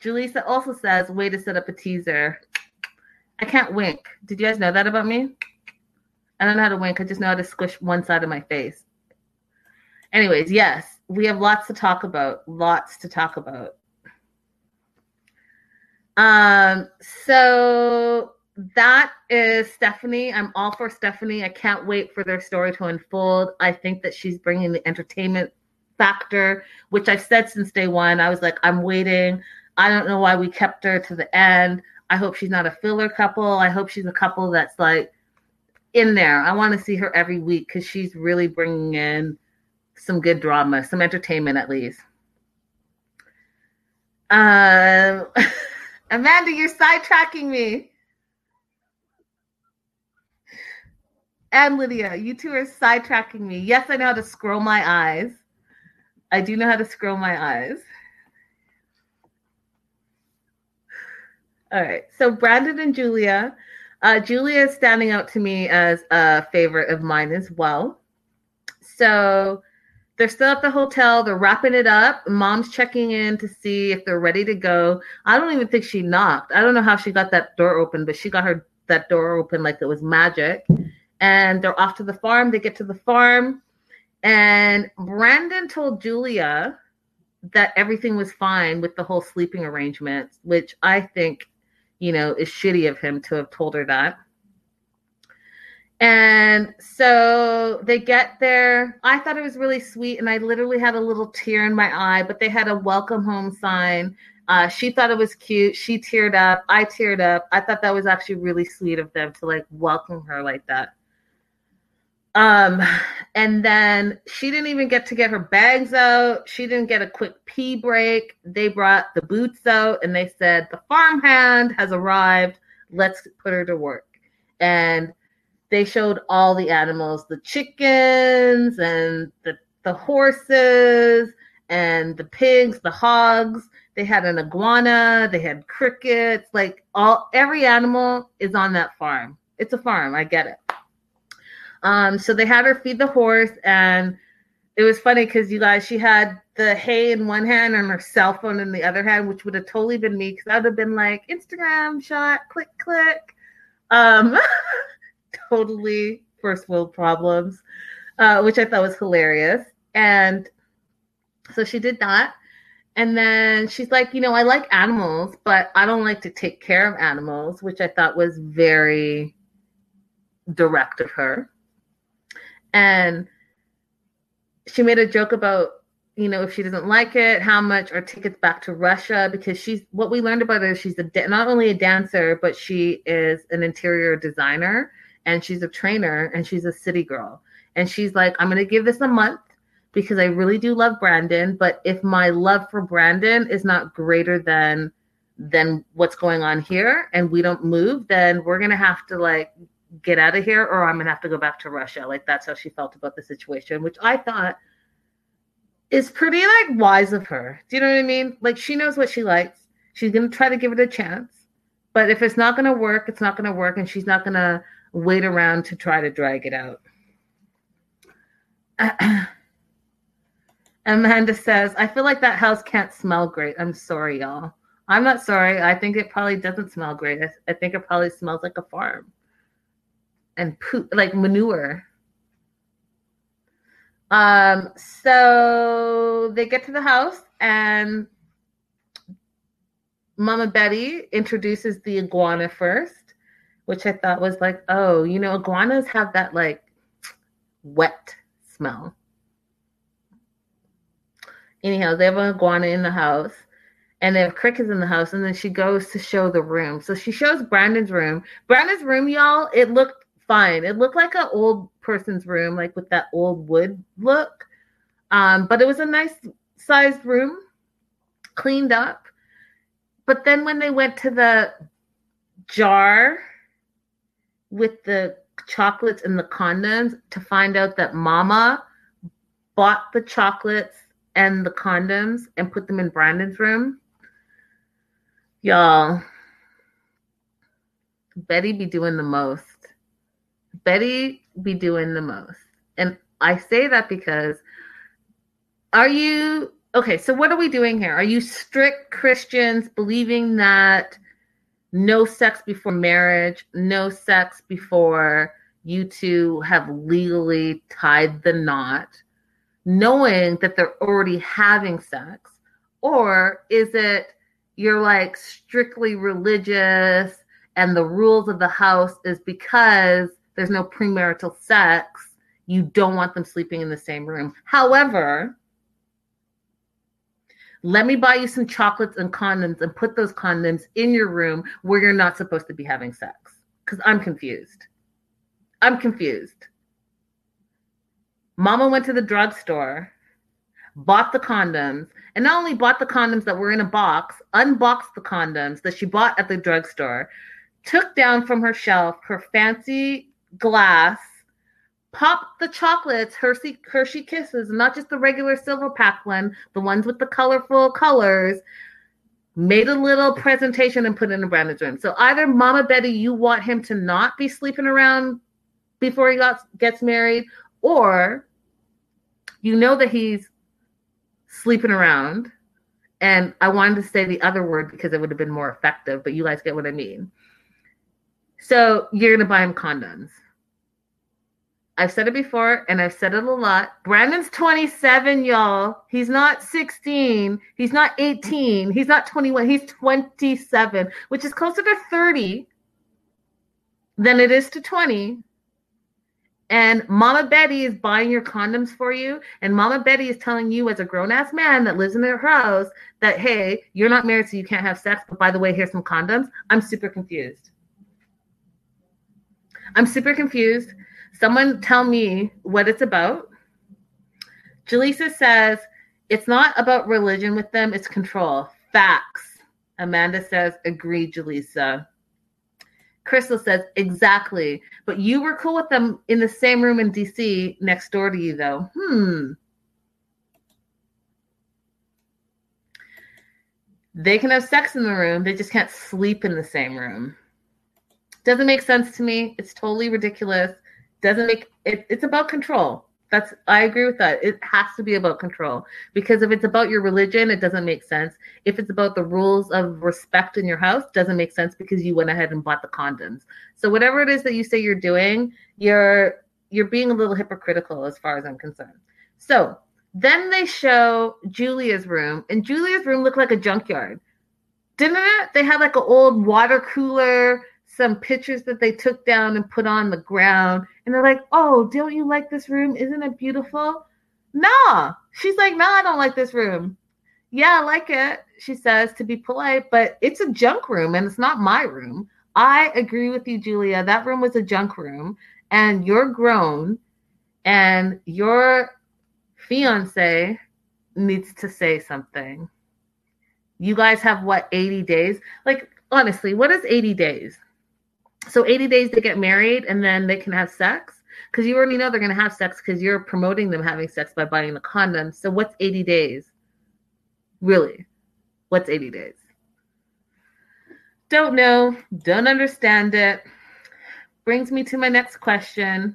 Jalisa also says, way to set up a teaser. I can't wink. Did you guys know that about me? I don't know how to wink. I just know how to squish one side of my face. Anyways, yes, we have lots to talk about. Lots to talk about. Um, so that is Stephanie. I'm all for Stephanie. I can't wait for their story to unfold. I think that she's bringing the entertainment factor, which I've said since day one. I was like, I'm waiting. I don't know why we kept her to the end. I hope she's not a filler couple. I hope she's a couple that's like in there. I want to see her every week because she's really bringing in some good drama, some entertainment at least. Um, uh, Amanda, you're sidetracking me. And Lydia, you two are sidetracking me. Yes, I know how to scroll my eyes. I do know how to scroll my eyes. All right. So Brandon and Julia. Uh, Julia is standing out to me as a favorite of mine as well. So they're still at the hotel. They're wrapping it up. Mom's checking in to see if they're ready to go. I don't even think she knocked. I don't know how she got that door open, but she got her that door open like it was magic. And they're off to the farm. They get to the farm. And Brandon told Julia that everything was fine with the whole sleeping arrangement, which I think, you know, is shitty of him to have told her that. And so they get there. I thought it was really sweet, and I literally had a little tear in my eye, but they had a welcome home sign. Uh, she thought it was cute. She teared up. I teared up. I thought that was actually really sweet of them to, like, welcome her like that. Um, and then she didn't even get to get her bags out. She didn't get a quick pee break. They brought the boots out and they said, the farmhand has arrived. Let's put her to work. And they showed all the animals, the chickens and the, the horses and the pigs, the hogs. They had an iguana. They had crickets, like all, every animal is on that farm. It's a farm. I get it. Um, so they had her feed the horse, and it was funny because, you guys, she had the hay in one hand and her cell phone in the other hand, which would have totally been me because I would have been like, Instagram shot, click, click. Um, totally first world problems, uh, which I thought was hilarious. And so she did that. And then she's like, you know, I like animals, but I don't like to take care of animals, which I thought was very direct of her. And she made a joke about, you know, if she doesn't like it, how much are tickets back to Russia? Because she's, what we learned about her is she's a, not only a dancer, but she is an interior designer, and she's a trainer, and she's a city girl. And she's like, I'm going to give this a month because I really do love Brandon. But if my love for Brandon is not greater than than what's going on here and we don't move, then we're going to have to, like, get out of here, or I'm going to have to go back to Russia. Like, that's how she felt about the situation, which I thought is pretty, like, wise of her. Do you know what I mean? Like, she knows what she likes. She's going to try to give it a chance. But if it's not going to work, it's not going to work, and she's not going to wait around to try to drag it out. Amanda says, I feel like that house can't smell great. I'm sorry, y'all. I'm not sorry. I think it probably doesn't smell great. I, I think it probably smells like a farm. And poop, like manure. Um, so they get to the house, and Mama Betty introduces the iguana first, which I thought was like, oh, you know, iguanas have that, like, wet smell. Anyhow, they have an iguana in the house, and they have crickets in the house, and then she goes to show the room. So she shows Brandon's room. Brandon's room, y'all, it looked fine. It looked like an old person's room, like with that old wood look. Um, but it was a nice sized room, cleaned up. But then when they went to the jar with the chocolates and the condoms to find out that Mama bought the chocolates and the condoms and put them in Brandon's room, y'all, Betty be doing the most. Betty be doing the most. And I say that because, are you, okay, so what are we doing here? Are you strict Christians believing that no sex before marriage, no sex before you two have legally tied the knot, knowing that they're already having sex? Or is it you're, like, strictly religious, and the rules of the house is because there's no premarital sex, you don't want them sleeping in the same room. However, let me buy you some chocolates and condoms and put those condoms in your room where you're not supposed to be having sex. Because I'm confused. I'm confused. Mama went to the drugstore, bought the condoms, and not only bought the condoms that were in a box, unboxed the condoms that she bought at the drugstore, took down from her shelf her fancy glass, popped the chocolates, Hershey, Hershey Kisses, not just the regular silver pack one, the ones with the colorful colors, made a little presentation and put it in Brandon's room. So either Mama Betty, you want him to not be sleeping around before he got, gets married, or you know that he's sleeping around. And I wanted to say the other word because it would have been more effective, but you guys get what I mean. So you're going to buy him condoms. I've said it before, and I've said it a lot. Brandon's twenty-seven, y'all. He's not sixteen. He's not eighteen. He's not twenty-one. He's twenty-seven, which is closer to thirty than it is to twenty. And Mama Betty is buying your condoms for you. And Mama Betty is telling you as a grown-ass man that lives in her house that, hey, you're not married, so you can't have sex. But by the way, here's some condoms. I'm super confused. I'm super confused. Someone tell me what it's about. Jalisa says, it's not about religion with them. It's control. Facts. Amanda says, agree, Jalisa. Crystal says, exactly. But you were cool with them in the same room in D C next door to you, though. Hmm. They can have sex in the room. They just can't sleep in the same room. Doesn't make sense to me. It's totally ridiculous. doesn't make it, it's about control. That's, I agree with that. It has to be about control, because if it's about your religion, it doesn't make sense. If it's about the rules of respect in your house, doesn't make sense because you went ahead and bought the condoms. So whatever it is that you say you're doing, you're, you're being a little hypocritical as far as I'm concerned. So then they show Julia's room, and Julia's room looked like a junkyard. Didn't it? They had like an old water cooler, some pictures that they took down and put on the ground. And they're like, oh, don't you like this room? Isn't it beautiful? Nah. She's like, nah, I don't like this room. Yeah, I like it, she says, to be polite, but it's a junk room and it's not my room. I agree with you, Julia. That room was a junk room, and you're grown, and your fiance needs to say something. You guys have, what, eighty days? Like, honestly, what is eighty days? So eighty days they get married and then they can have sex, because you already know they're going to have sex because you're promoting them having sex by buying the condom. So what's eighty days? Really? What's eighty days? Don't know. Don't understand it. Brings me to my next question.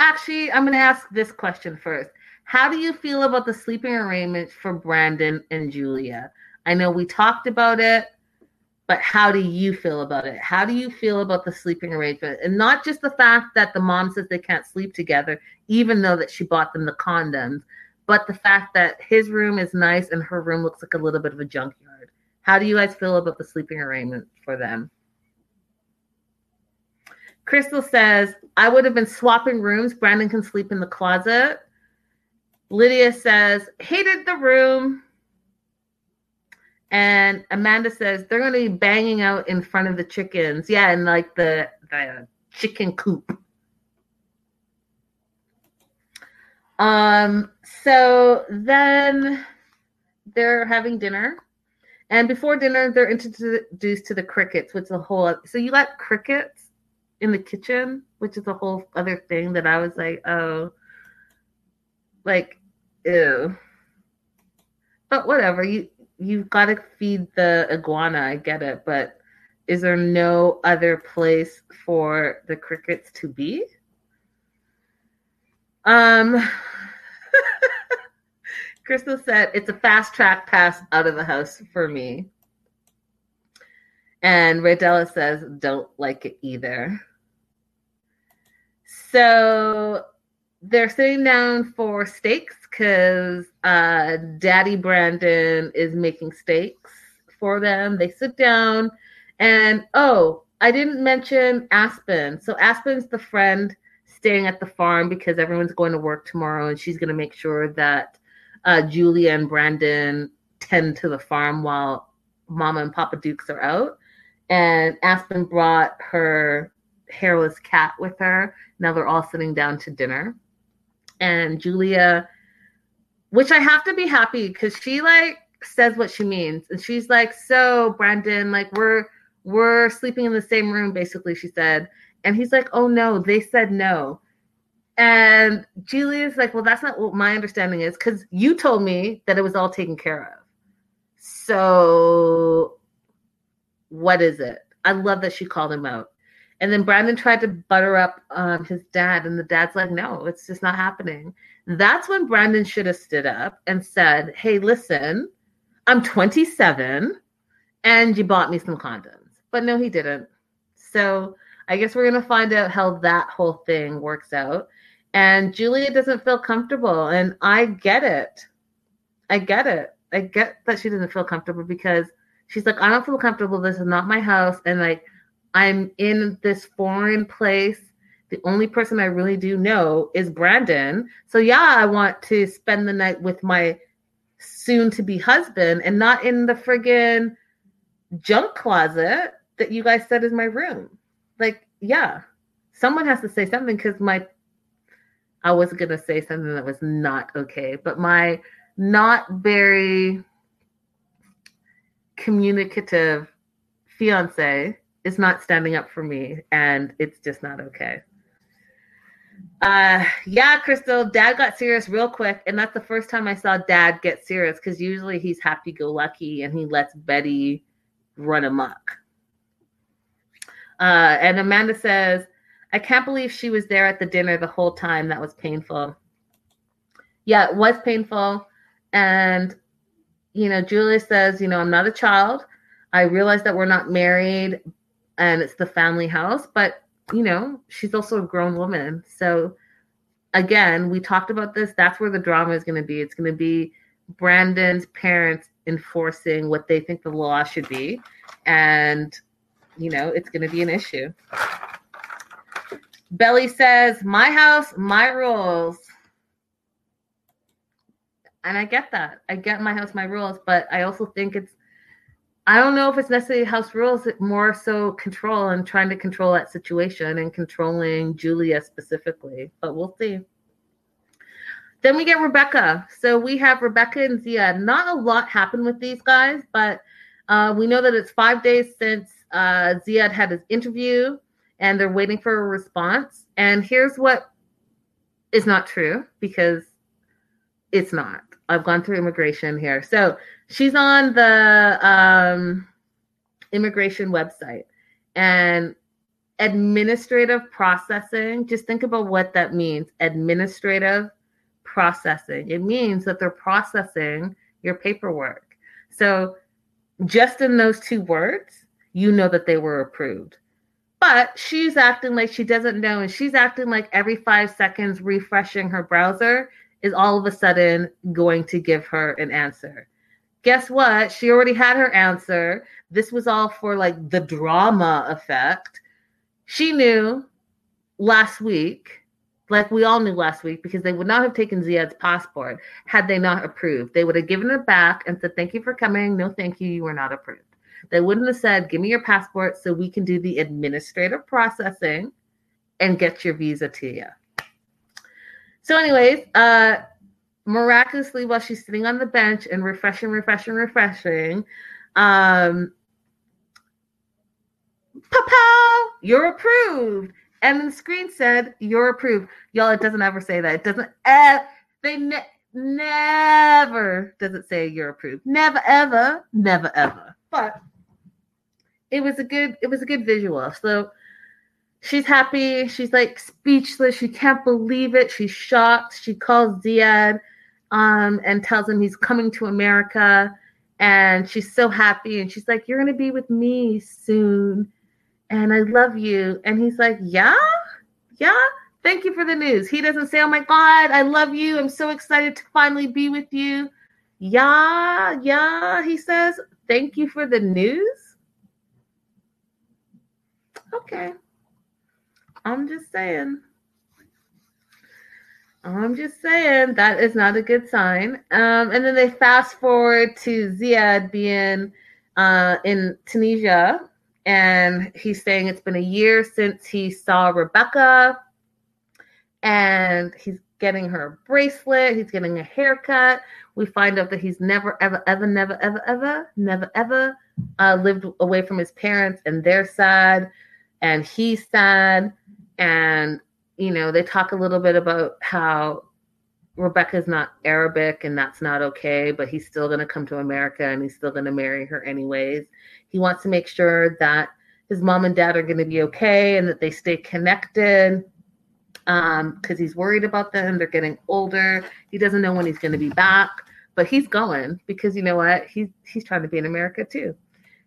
Actually, I'm going to ask this question first. How do you feel about the sleeping arrangements for Brandon and Julia? I know we talked about it, but how do you feel about it? How do you feel about the sleeping arrangement? And not just the fact that the mom says they can't sleep together, even though that she bought them the condoms, but the fact that his room is nice and her room looks like a little bit of a junkyard. How do you guys feel about the sleeping arrangement for them? Crystal says, I would have been swapping rooms. Brandon can sleep in the closet. Lydia says, hated the room. And Amanda says, they're going to be banging out in front of the chickens. Yeah, and like the, the chicken coop. Um. So then they're having dinner. And before dinner, they're introduced to the crickets, which is a whole... So you got crickets in the kitchen, which is a whole other thing that I was like, oh, like, ew. But whatever, you... You've got to feed the iguana. I get it. But is there no other place for the crickets to be? Um, Crystal said, it's a fast track pass out of the house for me. And Rodella says, don't like it either. So they're sitting down for steaks, because uh, Daddy Brandon is making steaks for them. They sit down, and oh, I didn't mention Aspen. So Aspen's the friend staying at the farm because everyone's going to work tomorrow, and she's going to make sure that uh, Julia and Brandon tend to the farm while Mama and Papa Dukes are out. And Aspen brought her hairless cat with her. Now they're all sitting down to dinner. And Julia... Which I have to be happy, because she like says what she means. And she's like, so Brandon, like we're we're sleeping in the same room, basically, she said. And he's like, oh no, they said no. And Julia's like, well, that's not what my understanding is, because you told me that it was all taken care of. So what is it? I love that she called him out. And then Brandon tried to butter up um, his dad, and the dad's like, no, it's just not happening. That's when Brandon should have stood up and said, hey, listen, I'm twenty-seven, and you bought me some condoms. But no, he didn't. So I guess we're going to find out how that whole thing works out. And Julia doesn't feel comfortable, and I get it. I get it. I get that she doesn't feel comfortable, because she's like, I don't feel comfortable. This is not my house, and like, I'm in this foreign place. The only person I really do know is Brandon. So yeah, I want to spend the night with my soon-to-be husband and not in the friggin' junk closet that you guys said is my room. Like, yeah, someone has to say something, because my, I was going to say something that was not okay, but my not very communicative fiance is not standing up for me, and it's just not okay. Uh, yeah, Crystal, Dad got serious real quick, and that's the first time I saw Dad get serious, because usually he's happy-go-lucky, and he lets Betty run amok. Uh, and Amanda says, I can't believe she was there at the dinner the whole time. That was painful. Yeah, it was painful. And, you know, Julia says, you know, I'm not a child. I realize that we're not married and it's the family house, but, you know, she's also a grown woman. So, again, we talked about this. That's where the drama is going to be. It's going to be Brandon's parents enforcing what they think the law should be. And, you know, it's going to be an issue. Belly says, my house, my rules. And I get that. I get my house, my rules. But I also think it's, I don't know if it's necessarily house rules, more so control and trying to control that situation and controlling Julia specifically. But we'll see. Then we get Rebecca. So we have Rebecca and Ziad. Not a lot happened with these guys, but uh, we know that it's five days since uh, Ziad had his interview and they're waiting for a response. And here's what is not true, because it's not. I've gone through immigration here. So she's on the um, immigration website, and administrative processing, just think about what that means. Administrative processing. It means that they're processing your paperwork. So just in those two words, you know that they were approved. But she's acting like she doesn't know, and she's acting like every five seconds refreshing her browser is all of a sudden going to give her an answer. Guess what? She already had her answer. This was all for like the drama effect. She knew last week, like we all knew last week, because they would not have taken Ziad's passport had they not approved. They would have given it back and said, thank you for coming. No, thank you. You were not approved. They wouldn't have said, give me your passport so we can do the administrative processing and get your visa to you. So anyways, uh, miraculously, while she's sitting on the bench and refreshing, refreshing, refreshing, um, pa-pow, you're approved. And then the screen said, you're approved. Y'all, it doesn't ever say that. It doesn't ever, they ne- never does it say you're approved. Never, ever, never, ever. But it was a good, it was a good visual. So she's happy. She's like speechless. She can't believe it. She's shocked. She calls Ziad um, and tells him he's coming to America. And she's so happy. And she's like, you're going to be with me soon. And I love you. And he's like, yeah, yeah. Thank you for the news. He doesn't say, oh my God, I love you. I'm so excited to finally be with you. Yeah, yeah. He says, thank you for the news. Okay. I'm just saying. I'm just saying that is not a good sign. Um, and then they fast forward to Ziad being uh, in Tunisia, and he's saying it's been a year since he saw Rebecca, and he's getting her a bracelet. He's getting a haircut. We find out that he's never, ever, ever, never, ever, ever, never, ever uh, lived away from his parents, and they're sad, and he's sad. And, you know, they talk a little bit about how Rebecca's not Arabic and that's not okay, but he's still going to come to America and he's still going to marry her anyways. He wants to make sure that his mom and dad are going to be okay and that they stay connected um, because he's worried about them. They're getting older. He doesn't know when he's going to be back, but he's going because, you know what, he's, he's trying to be in America too.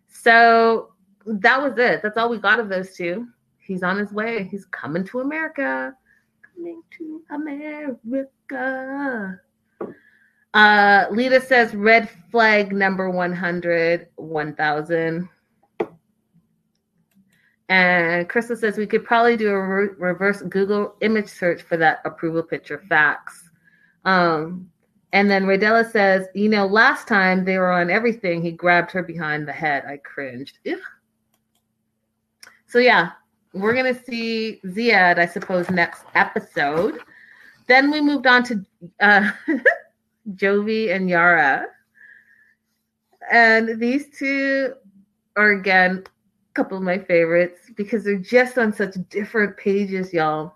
So that was it. That's all we got of those two. He's on his way. He's coming to America. Coming to America. Uh, Lita says red flag number one hundred, one thousand. And Crystal says we could probably do a re- reverse Google image search for that approval picture. Facts. Um, and then Rodella says, you know, last time they were on everything, he grabbed her behind the head. I cringed. Ew. So, yeah. We're going to see Ziad, I suppose, next episode. Then we moved on to uh, Jovi and Yara. And these two are, again, a couple of my favorites because they're just on such different pages, y'all.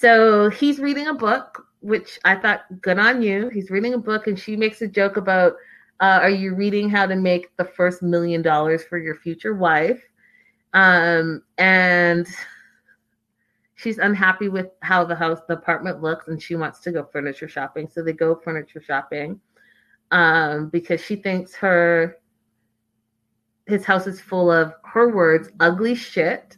So he's reading a book, which I thought, good on you. He's reading a book, and she makes a joke about, uh, are you reading How to Make the First Million Dollars for Your Future Wife? Um, and She's unhappy with how the house, the apartment looks, and she wants to go furniture shopping. So they go furniture shopping um, because she thinks her his house is full of, her words, ugly shit.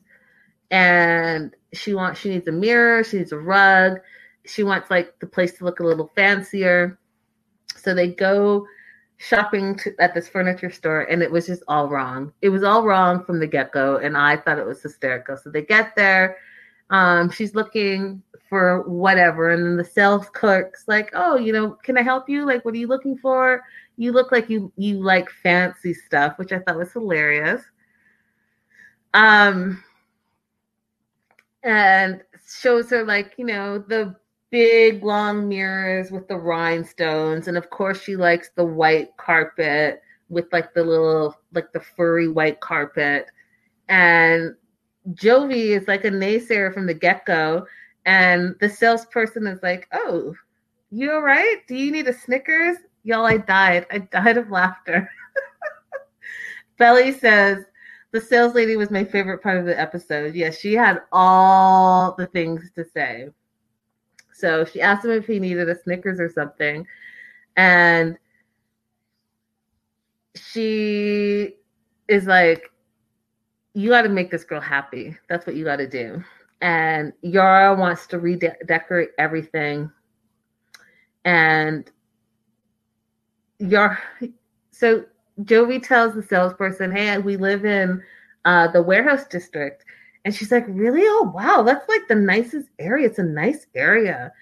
And she wants, she needs a mirror, she needs a rug. She wants like the place to look a little fancier. So they go shopping to, at this furniture store, and it was just all wrong. It was all wrong from the get-go, and I thought it was hysterical. So they get there. Um, she's looking for whatever, and then the sales clerk's like, oh, you know, can I help you? Like, what are you looking for? You look like you you like fancy stuff, which I thought was hilarious. Um, and shows her, like, you know, the big long mirrors with the rhinestones, and of course she likes the white carpet with like the little, like the furry white carpet. And Jovi is like a naysayer from the get-go, and the salesperson is like, oh, you all right? Do you need a Snickers? Y'all, I died. I died of laughter. Belly says, the sales lady was my favorite part of the episode. Yes, yeah, she had all the things to say. So she asked him if he needed a Snickers or something, and she is like, you got to make this girl happy. That's what you got to do. And Yara wants to redecorate everything. And Yara, so Jovi tells the salesperson, hey, we live in uh, the warehouse district. And she's like, really? Oh, wow. That's like the nicest area. It's a nice area.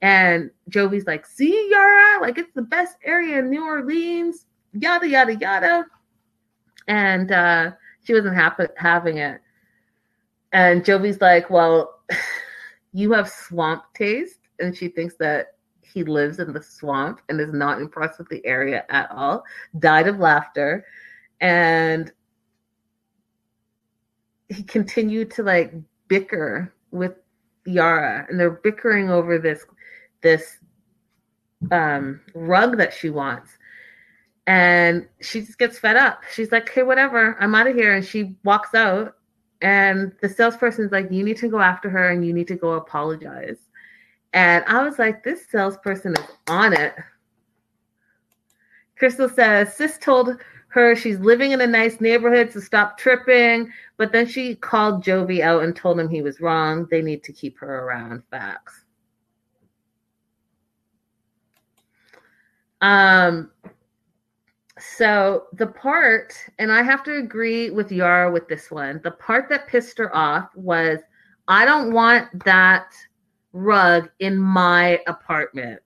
And Jovi's like, see, Yara? Like, it's the best area in New Orleans. Yada, yada, yada. And uh, she wasn't happy having it. And Jovi's like, well, you have swamp taste. And she thinks that he lives in the swamp and is not impressed with the area at all. Died of laughter. And he continued to like bicker with Yara, and they're bickering over this, this um, rug that she wants. And she just gets fed up. She's like, hey, whatever, I'm out of here. And she walks out, and the salesperson's like, you need to go after her and you need to go apologize. And I was like, this salesperson is on it. Crystal says, sis told her she's living in a nice neighborhood, so stop tripping. But then she called Jovi out and told him he was wrong. They need to keep her around. Facts. Um. So the part, and I have to agree with Yara with this one, the part that pissed her off was, I don't want that rug in my apartment.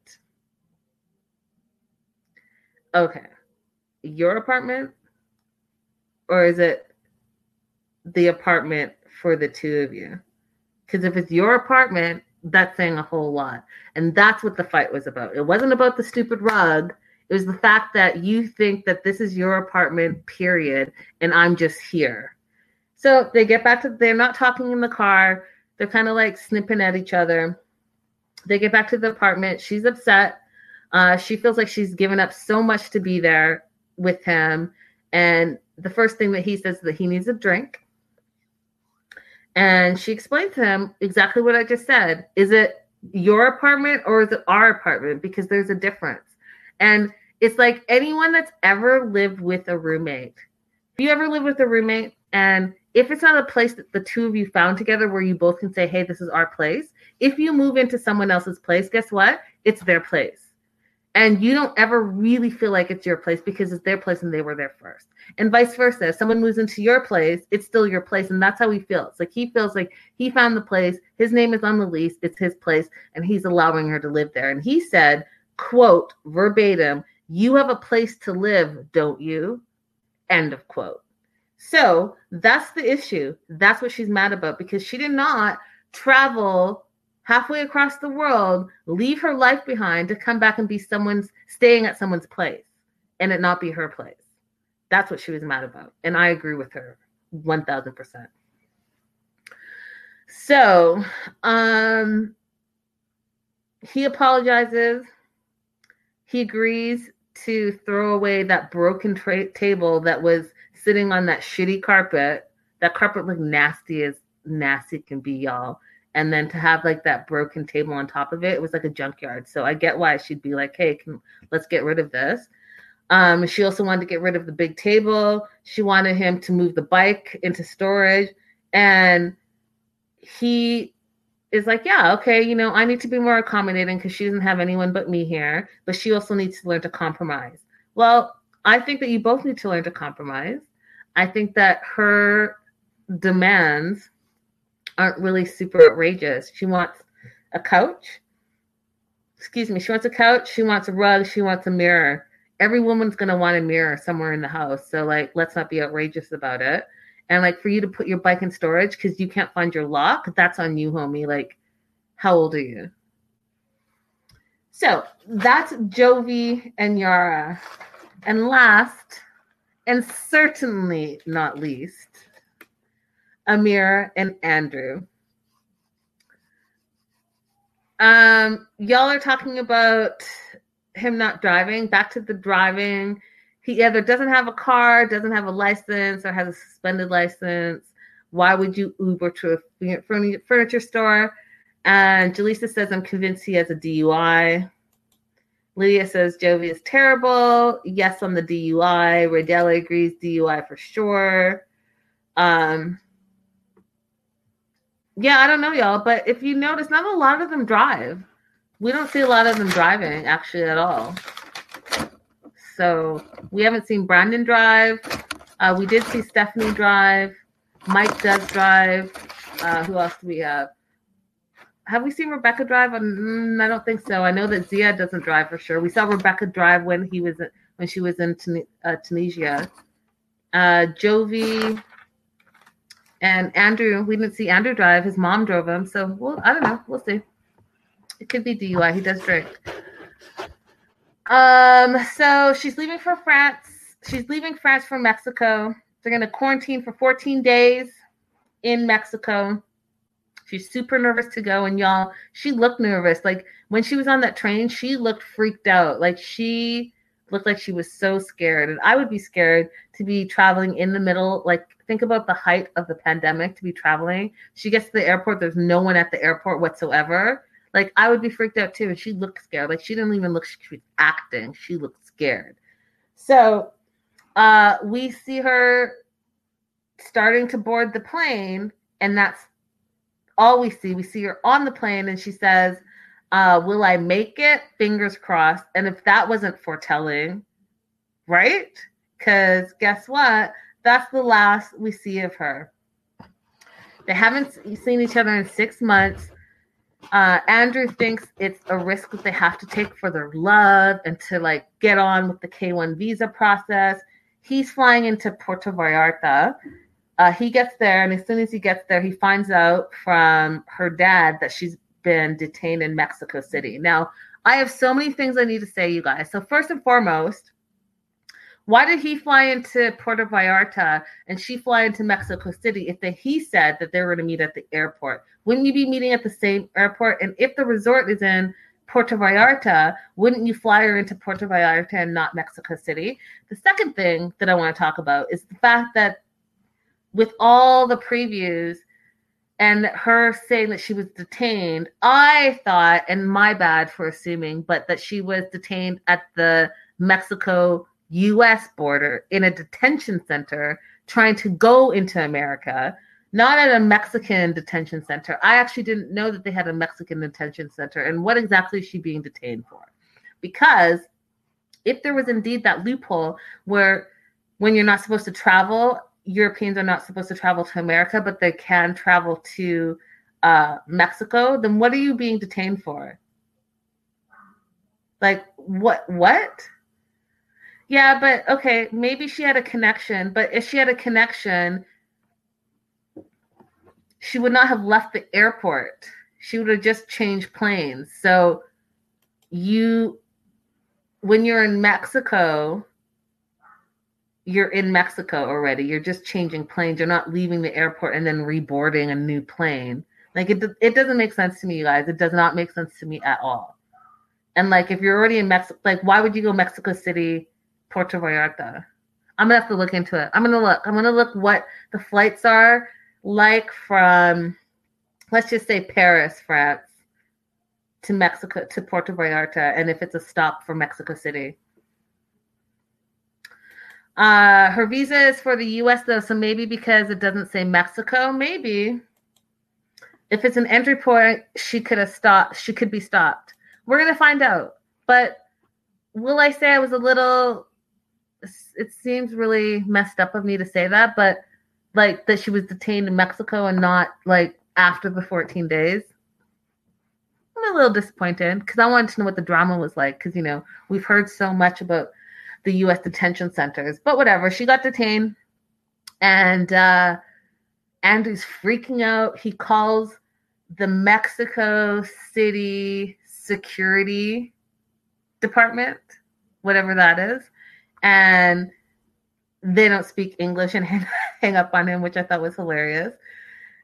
Okay. Your apartment, or is it the apartment for the two of you? Because if it's your apartment, that's saying a whole lot. And that's what the fight was about. It wasn't about the stupid rug. It was the fact that you think that this is your apartment, period, and I'm just here. So they get back to, they're not talking in the car. They're kind of like snipping at each other. They get back to the apartment. She's upset. Uh, she feels like she's given up so much to be there with him. And the first thing that he says is that he needs a drink. And she explained to him exactly what I just said. Is it your apartment or is it our apartment? Because there's a difference. And it's like anyone that's ever lived with a roommate. If you ever live with a roommate, and if it's not a place that the two of you found together where you both can say, hey, this is our place. If you move into someone else's place, guess what? It's their place. And you don't ever really feel like it's your place because it's their place and they were there first. And vice versa. If someone moves into your place, it's still your place. And that's how he feels. Like he feels like he found the place. His name is on the lease. It's his place. And he's allowing her to live there. And he said, quote, verbatim, you have a place to live, don't you? End of quote. So that's the issue. That's what she's mad about, because she did not travel halfway across the world, leave her life behind to come back and be someone's, staying at someone's place and it not be her place. That's what she was mad about. And I agree with her one thousand percent. So um, he apologizes. He agrees to throw away that broken tra- table that was sitting on that shitty carpet. That carpet looked nasty as nasty can be, y'all. And then to have like that broken table on top of it, it was like a junkyard. So I get why she'd be like, hey, can, let's get rid of this. Um, she also wanted to get rid of the big table. She wanted him to move the bike into storage. And he is like, yeah, okay, you know, I need to be more accommodating because she doesn't have anyone but me here. But she also needs to learn to compromise. Well, I think that you both need to learn to compromise. I think that her demands aren't really super outrageous. She wants a couch. Excuse me. She wants a couch. She wants a rug. She wants a mirror. Every woman's going to want a mirror somewhere in the house. So, like, let's not be outrageous about it. And, like, for you to put your bike in storage because you can't find your lock, that's on you, homie. Like, how old are you? So that's Jovi and Yara. And last, and certainly not least, Amir and Andrew. Um, y'all are talking about him not driving. Back to the driving. He either doesn't have a car, doesn't have a license, or has a suspended license. Why would you Uber to a furniture store? And Jalisa says, I'm convinced he has a D U I. Lydia says, Jovi is terrible. Yes, on the D U I. Rodella agrees, D U I for sure. Um, yeah, I don't know, y'all, but if you notice, not a lot of them drive. We don't see a lot of them driving, actually, at all. So we haven't seen Brandon drive. Uh, we did see Stephanie drive. Mike does drive. Uh, who else do we have? Have we seen Rebecca drive? Mm, I don't think so. I know that Ziad doesn't drive for sure. We saw Rebecca drive when he was when she was in Tun- uh, Tunisia. Uh, Jovi and Andrew, we didn't see Andrew drive. His mom drove him. So, well, I don't know. We'll see. It could be D U I. He does drink. Um. So she's leaving for France. She's leaving France for Mexico. They're going to quarantine for fourteen days in Mexico. She's super nervous to go, and y'all, she looked nervous. Like, when she was on that train, she looked freaked out. Like, she looked like she was so scared, and I would be scared to be traveling in the middle. Like, think about the height of the pandemic to be traveling. She gets to the airport. There's no one at the airport whatsoever. Like, I would be freaked out, too, and she looked scared. Like, she didn't even look. She was acting. She looked scared. So uh, we see her starting to board the plane, and that's all we see. We see her on the plane, and she says, uh, will I make it? Fingers crossed. And if that wasn't foretelling, right? Because guess what? That's the last we see of her. They haven't seen each other in six months. Uh, Andrew thinks it's a risk that they have to take for their love and to, like, get on with the K one visa process. He's flying into Puerto Vallarta. Uh, he gets there, and as soon as he gets there, he finds out from her dad that she's been detained in Mexico City. Now, I have so many things I need to say, you guys. So first and foremost, why did he fly into Puerto Vallarta and she fly into Mexico City if the, he said that they were going to meet at the airport? Wouldn't you be meeting at the same airport? And if the resort is in Puerto Vallarta, wouldn't you fly her into Puerto Vallarta and not Mexico City? The second thing that I want to talk about is the fact that with all the previews and her saying that she was detained, I thought, and my bad for assuming, but that she was detained at the Mexico U S border in a detention center trying to go into America, not at a Mexican detention center. I actually didn't know that they had a Mexican detention center. And what exactly is she being detained for? Because if there was indeed that loophole where when you're not supposed to travel, Europeans are not supposed to travel to America, but they can travel to uh, Mexico, then what are you being detained for? Like, what? What? Yeah, but okay, maybe she had a connection, but if she had a connection, she would not have left the airport. She would have just changed planes. So you, when you're in Mexico, you're in Mexico already. You're just changing planes. You're not leaving the airport and then reboarding a new plane. Like, it it doesn't make sense to me, you guys. It does not make sense to me at all. And, like, if you're already in Mexico, like, why would you go Mexico City, Puerto Vallarta? I'm going to have to look into it. I'm going to look. I'm going to look what the flights are like from let's just say Paris, France, to Mexico, to Puerto Vallarta, and if it's a stop for Mexico City. Uh, her visa is for the U S though, so maybe because it doesn't say Mexico, maybe. If it's an entry point, she could have stopped. She could be stopped. We're going to find out. But will I say I was a little, it seems really messed up of me to say that, but like that she was detained in Mexico and not like after the fourteen days. I'm a little disappointed because I wanted to know what the drama was like because, you know, we've heard so much about the U S detention centers, but whatever. She got detained and uh, Andrew's freaking out. He calls the Mexico City Security Department, whatever that is, and they don't speak English and hang, hang up on him, which I thought was hilarious.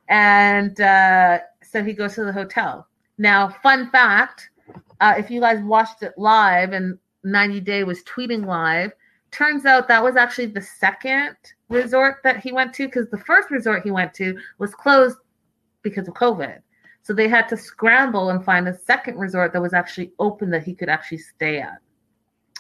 And uh, so he goes to the hotel. Now, fun fact, uh, if you guys watched it live and ninety Day was tweeting live, turns out that was actually the second resort that he went to because the first resort he went to was closed because of COVID. So they had to scramble and find a second resort that was actually open that he could actually stay at.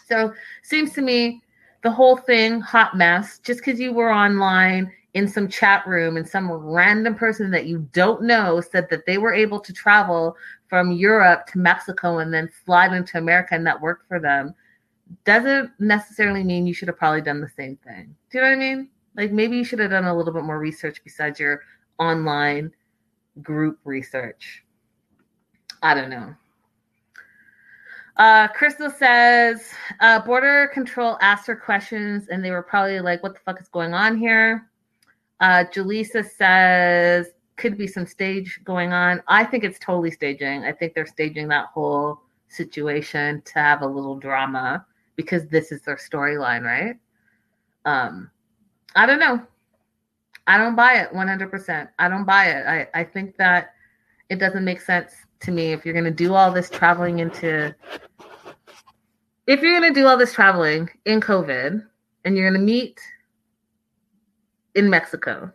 So seems to me the whole thing, hot mess, just because you were online in some chat room and some random person that you don't know said that they were able to travel from Europe to Mexico and then slide into America and that worked for them, doesn't necessarily mean you should have probably done the same thing. Do you know what I mean? Like maybe you should have done a little bit more research besides your online group research. I don't know. Uh, Crystal says, uh, border control asked her questions and they were probably like, what the fuck is going on here? Uh, Jalisa says, could be some stage going on. I think it's totally staging. I think they're staging that whole situation to have a little drama because this is their storyline, right? Um, I don't know. I don't buy it one hundred percent. I don't buy it. I, I think that it doesn't make sense to me if you're going to do all this traveling into... If you're going to do all this traveling in COVID and you're going to meet in Mexico,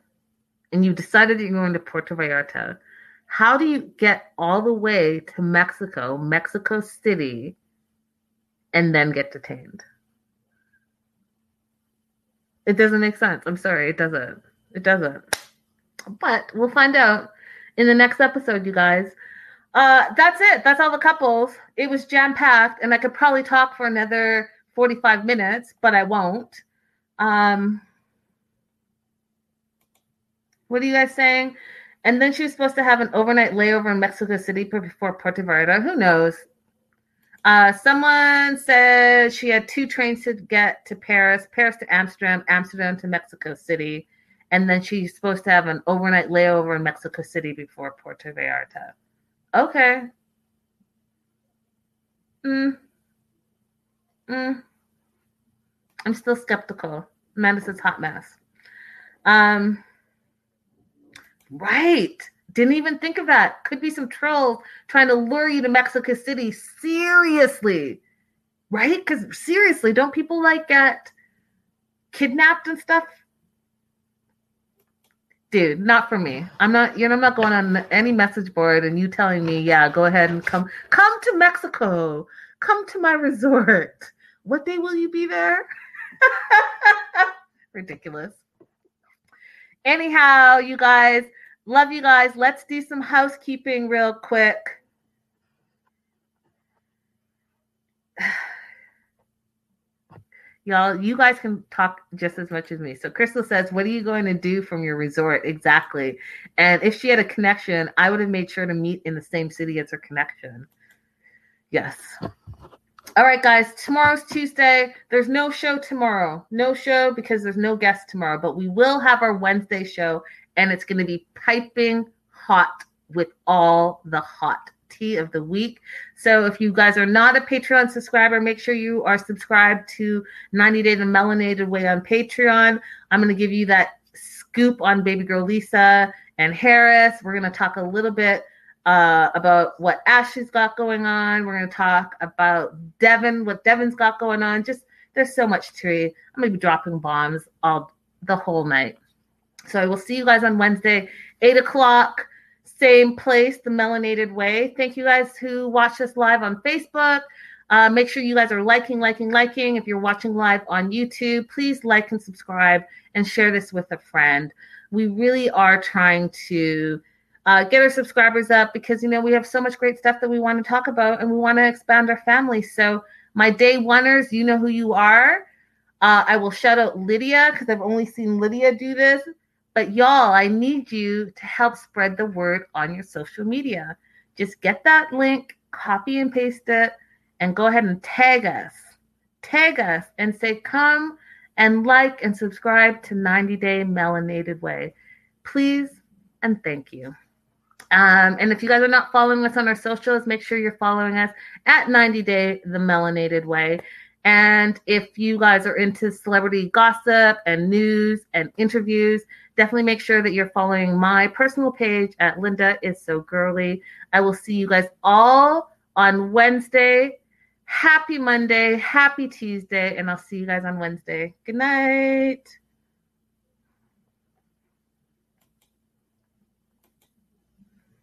and you decided that you're going to Puerto Vallarta, how do you get all the way to Mexico, Mexico City, and then get detained? It doesn't make sense. I'm sorry, it doesn't. It doesn't. But we'll find out in the next episode, you guys. Uh, that's it. That's all the couples. It was jam-packed, and I could probably talk for another forty-five minutes, but I won't. Um... What are you guys saying? And then she was supposed to have an overnight layover in Mexico City before Puerto Vallarta. Who knows? Uh, someone said she had two trains to get to Paris, Paris to Amsterdam, Amsterdam to Mexico City. And then she's supposed to have an overnight layover in Mexico City before Puerto Vallarta. Okay. Mm. Mm. I'm still skeptical. Amanda says hot mess. Um... Right. Didn't even think of that. Could be some trolls trying to lure you to Mexico City. Seriously. Right? Because seriously, don't people like get kidnapped and stuff? Dude, not for me. I'm not, you know, I'm not going on any message board and you telling me, yeah, go ahead and come, come to Mexico. Come to my resort. What day will you be there? Ridiculous. Anyhow, you guys, love you guys. Let's do some housekeeping real quick. Y'all, you guys can talk just as much as me. So Crystal says, what are you going to do from your resort? Exactly. And if she had a connection, I would have made sure to meet in the same city as her connection. Yes. All right, guys, tomorrow's Tuesday. There's no show tomorrow. No show because there's no guest tomorrow. But we will have our Wednesday show, and it's going to be piping hot with all the hot tea of the week. So if you guys are not a Patreon subscriber, make sure you are subscribed to ninety Day the Melanated Way on Patreon. I'm going to give you that scoop on baby girl Lisa and Harris. We're going to talk a little bit Uh, about what Ashley's got going on. We're going to talk about Devin, what Devin's got going on. Just, there's so much to it. I'm going to be dropping bombs all the whole night. So I will see you guys on Wednesday, eight o'clock same place, the Melanated Way. Thank you guys who watched us live on Facebook. Uh, make sure you guys are liking, liking, liking. If you're watching live on YouTube, please like and subscribe and share this with a friend. We really are trying to uh, get our subscribers up because, you know, we have so much great stuff that we want to talk about and we want to expand our family. So my day oneers, you know who you are. Uh, I will shout out Lydia because I've only seen Lydia do this. But y'all, I need you to help spread the word on your social media. Just get that link, copy and paste it, and go ahead and tag us. Tag us and say, come and like and subscribe to ninety day Melanated Way. Please and thank you. Um, and if you guys are not following us on our socials, make sure you're following us at ninety day the Melanated Way. And if you guys are into celebrity gossip and news and interviews, definitely make sure that you're following my personal page at Linda Is So Girly. I will see you guys all on Wednesday. Happy Monday. Happy Tuesday. And I'll see you guys on Wednesday. Good night.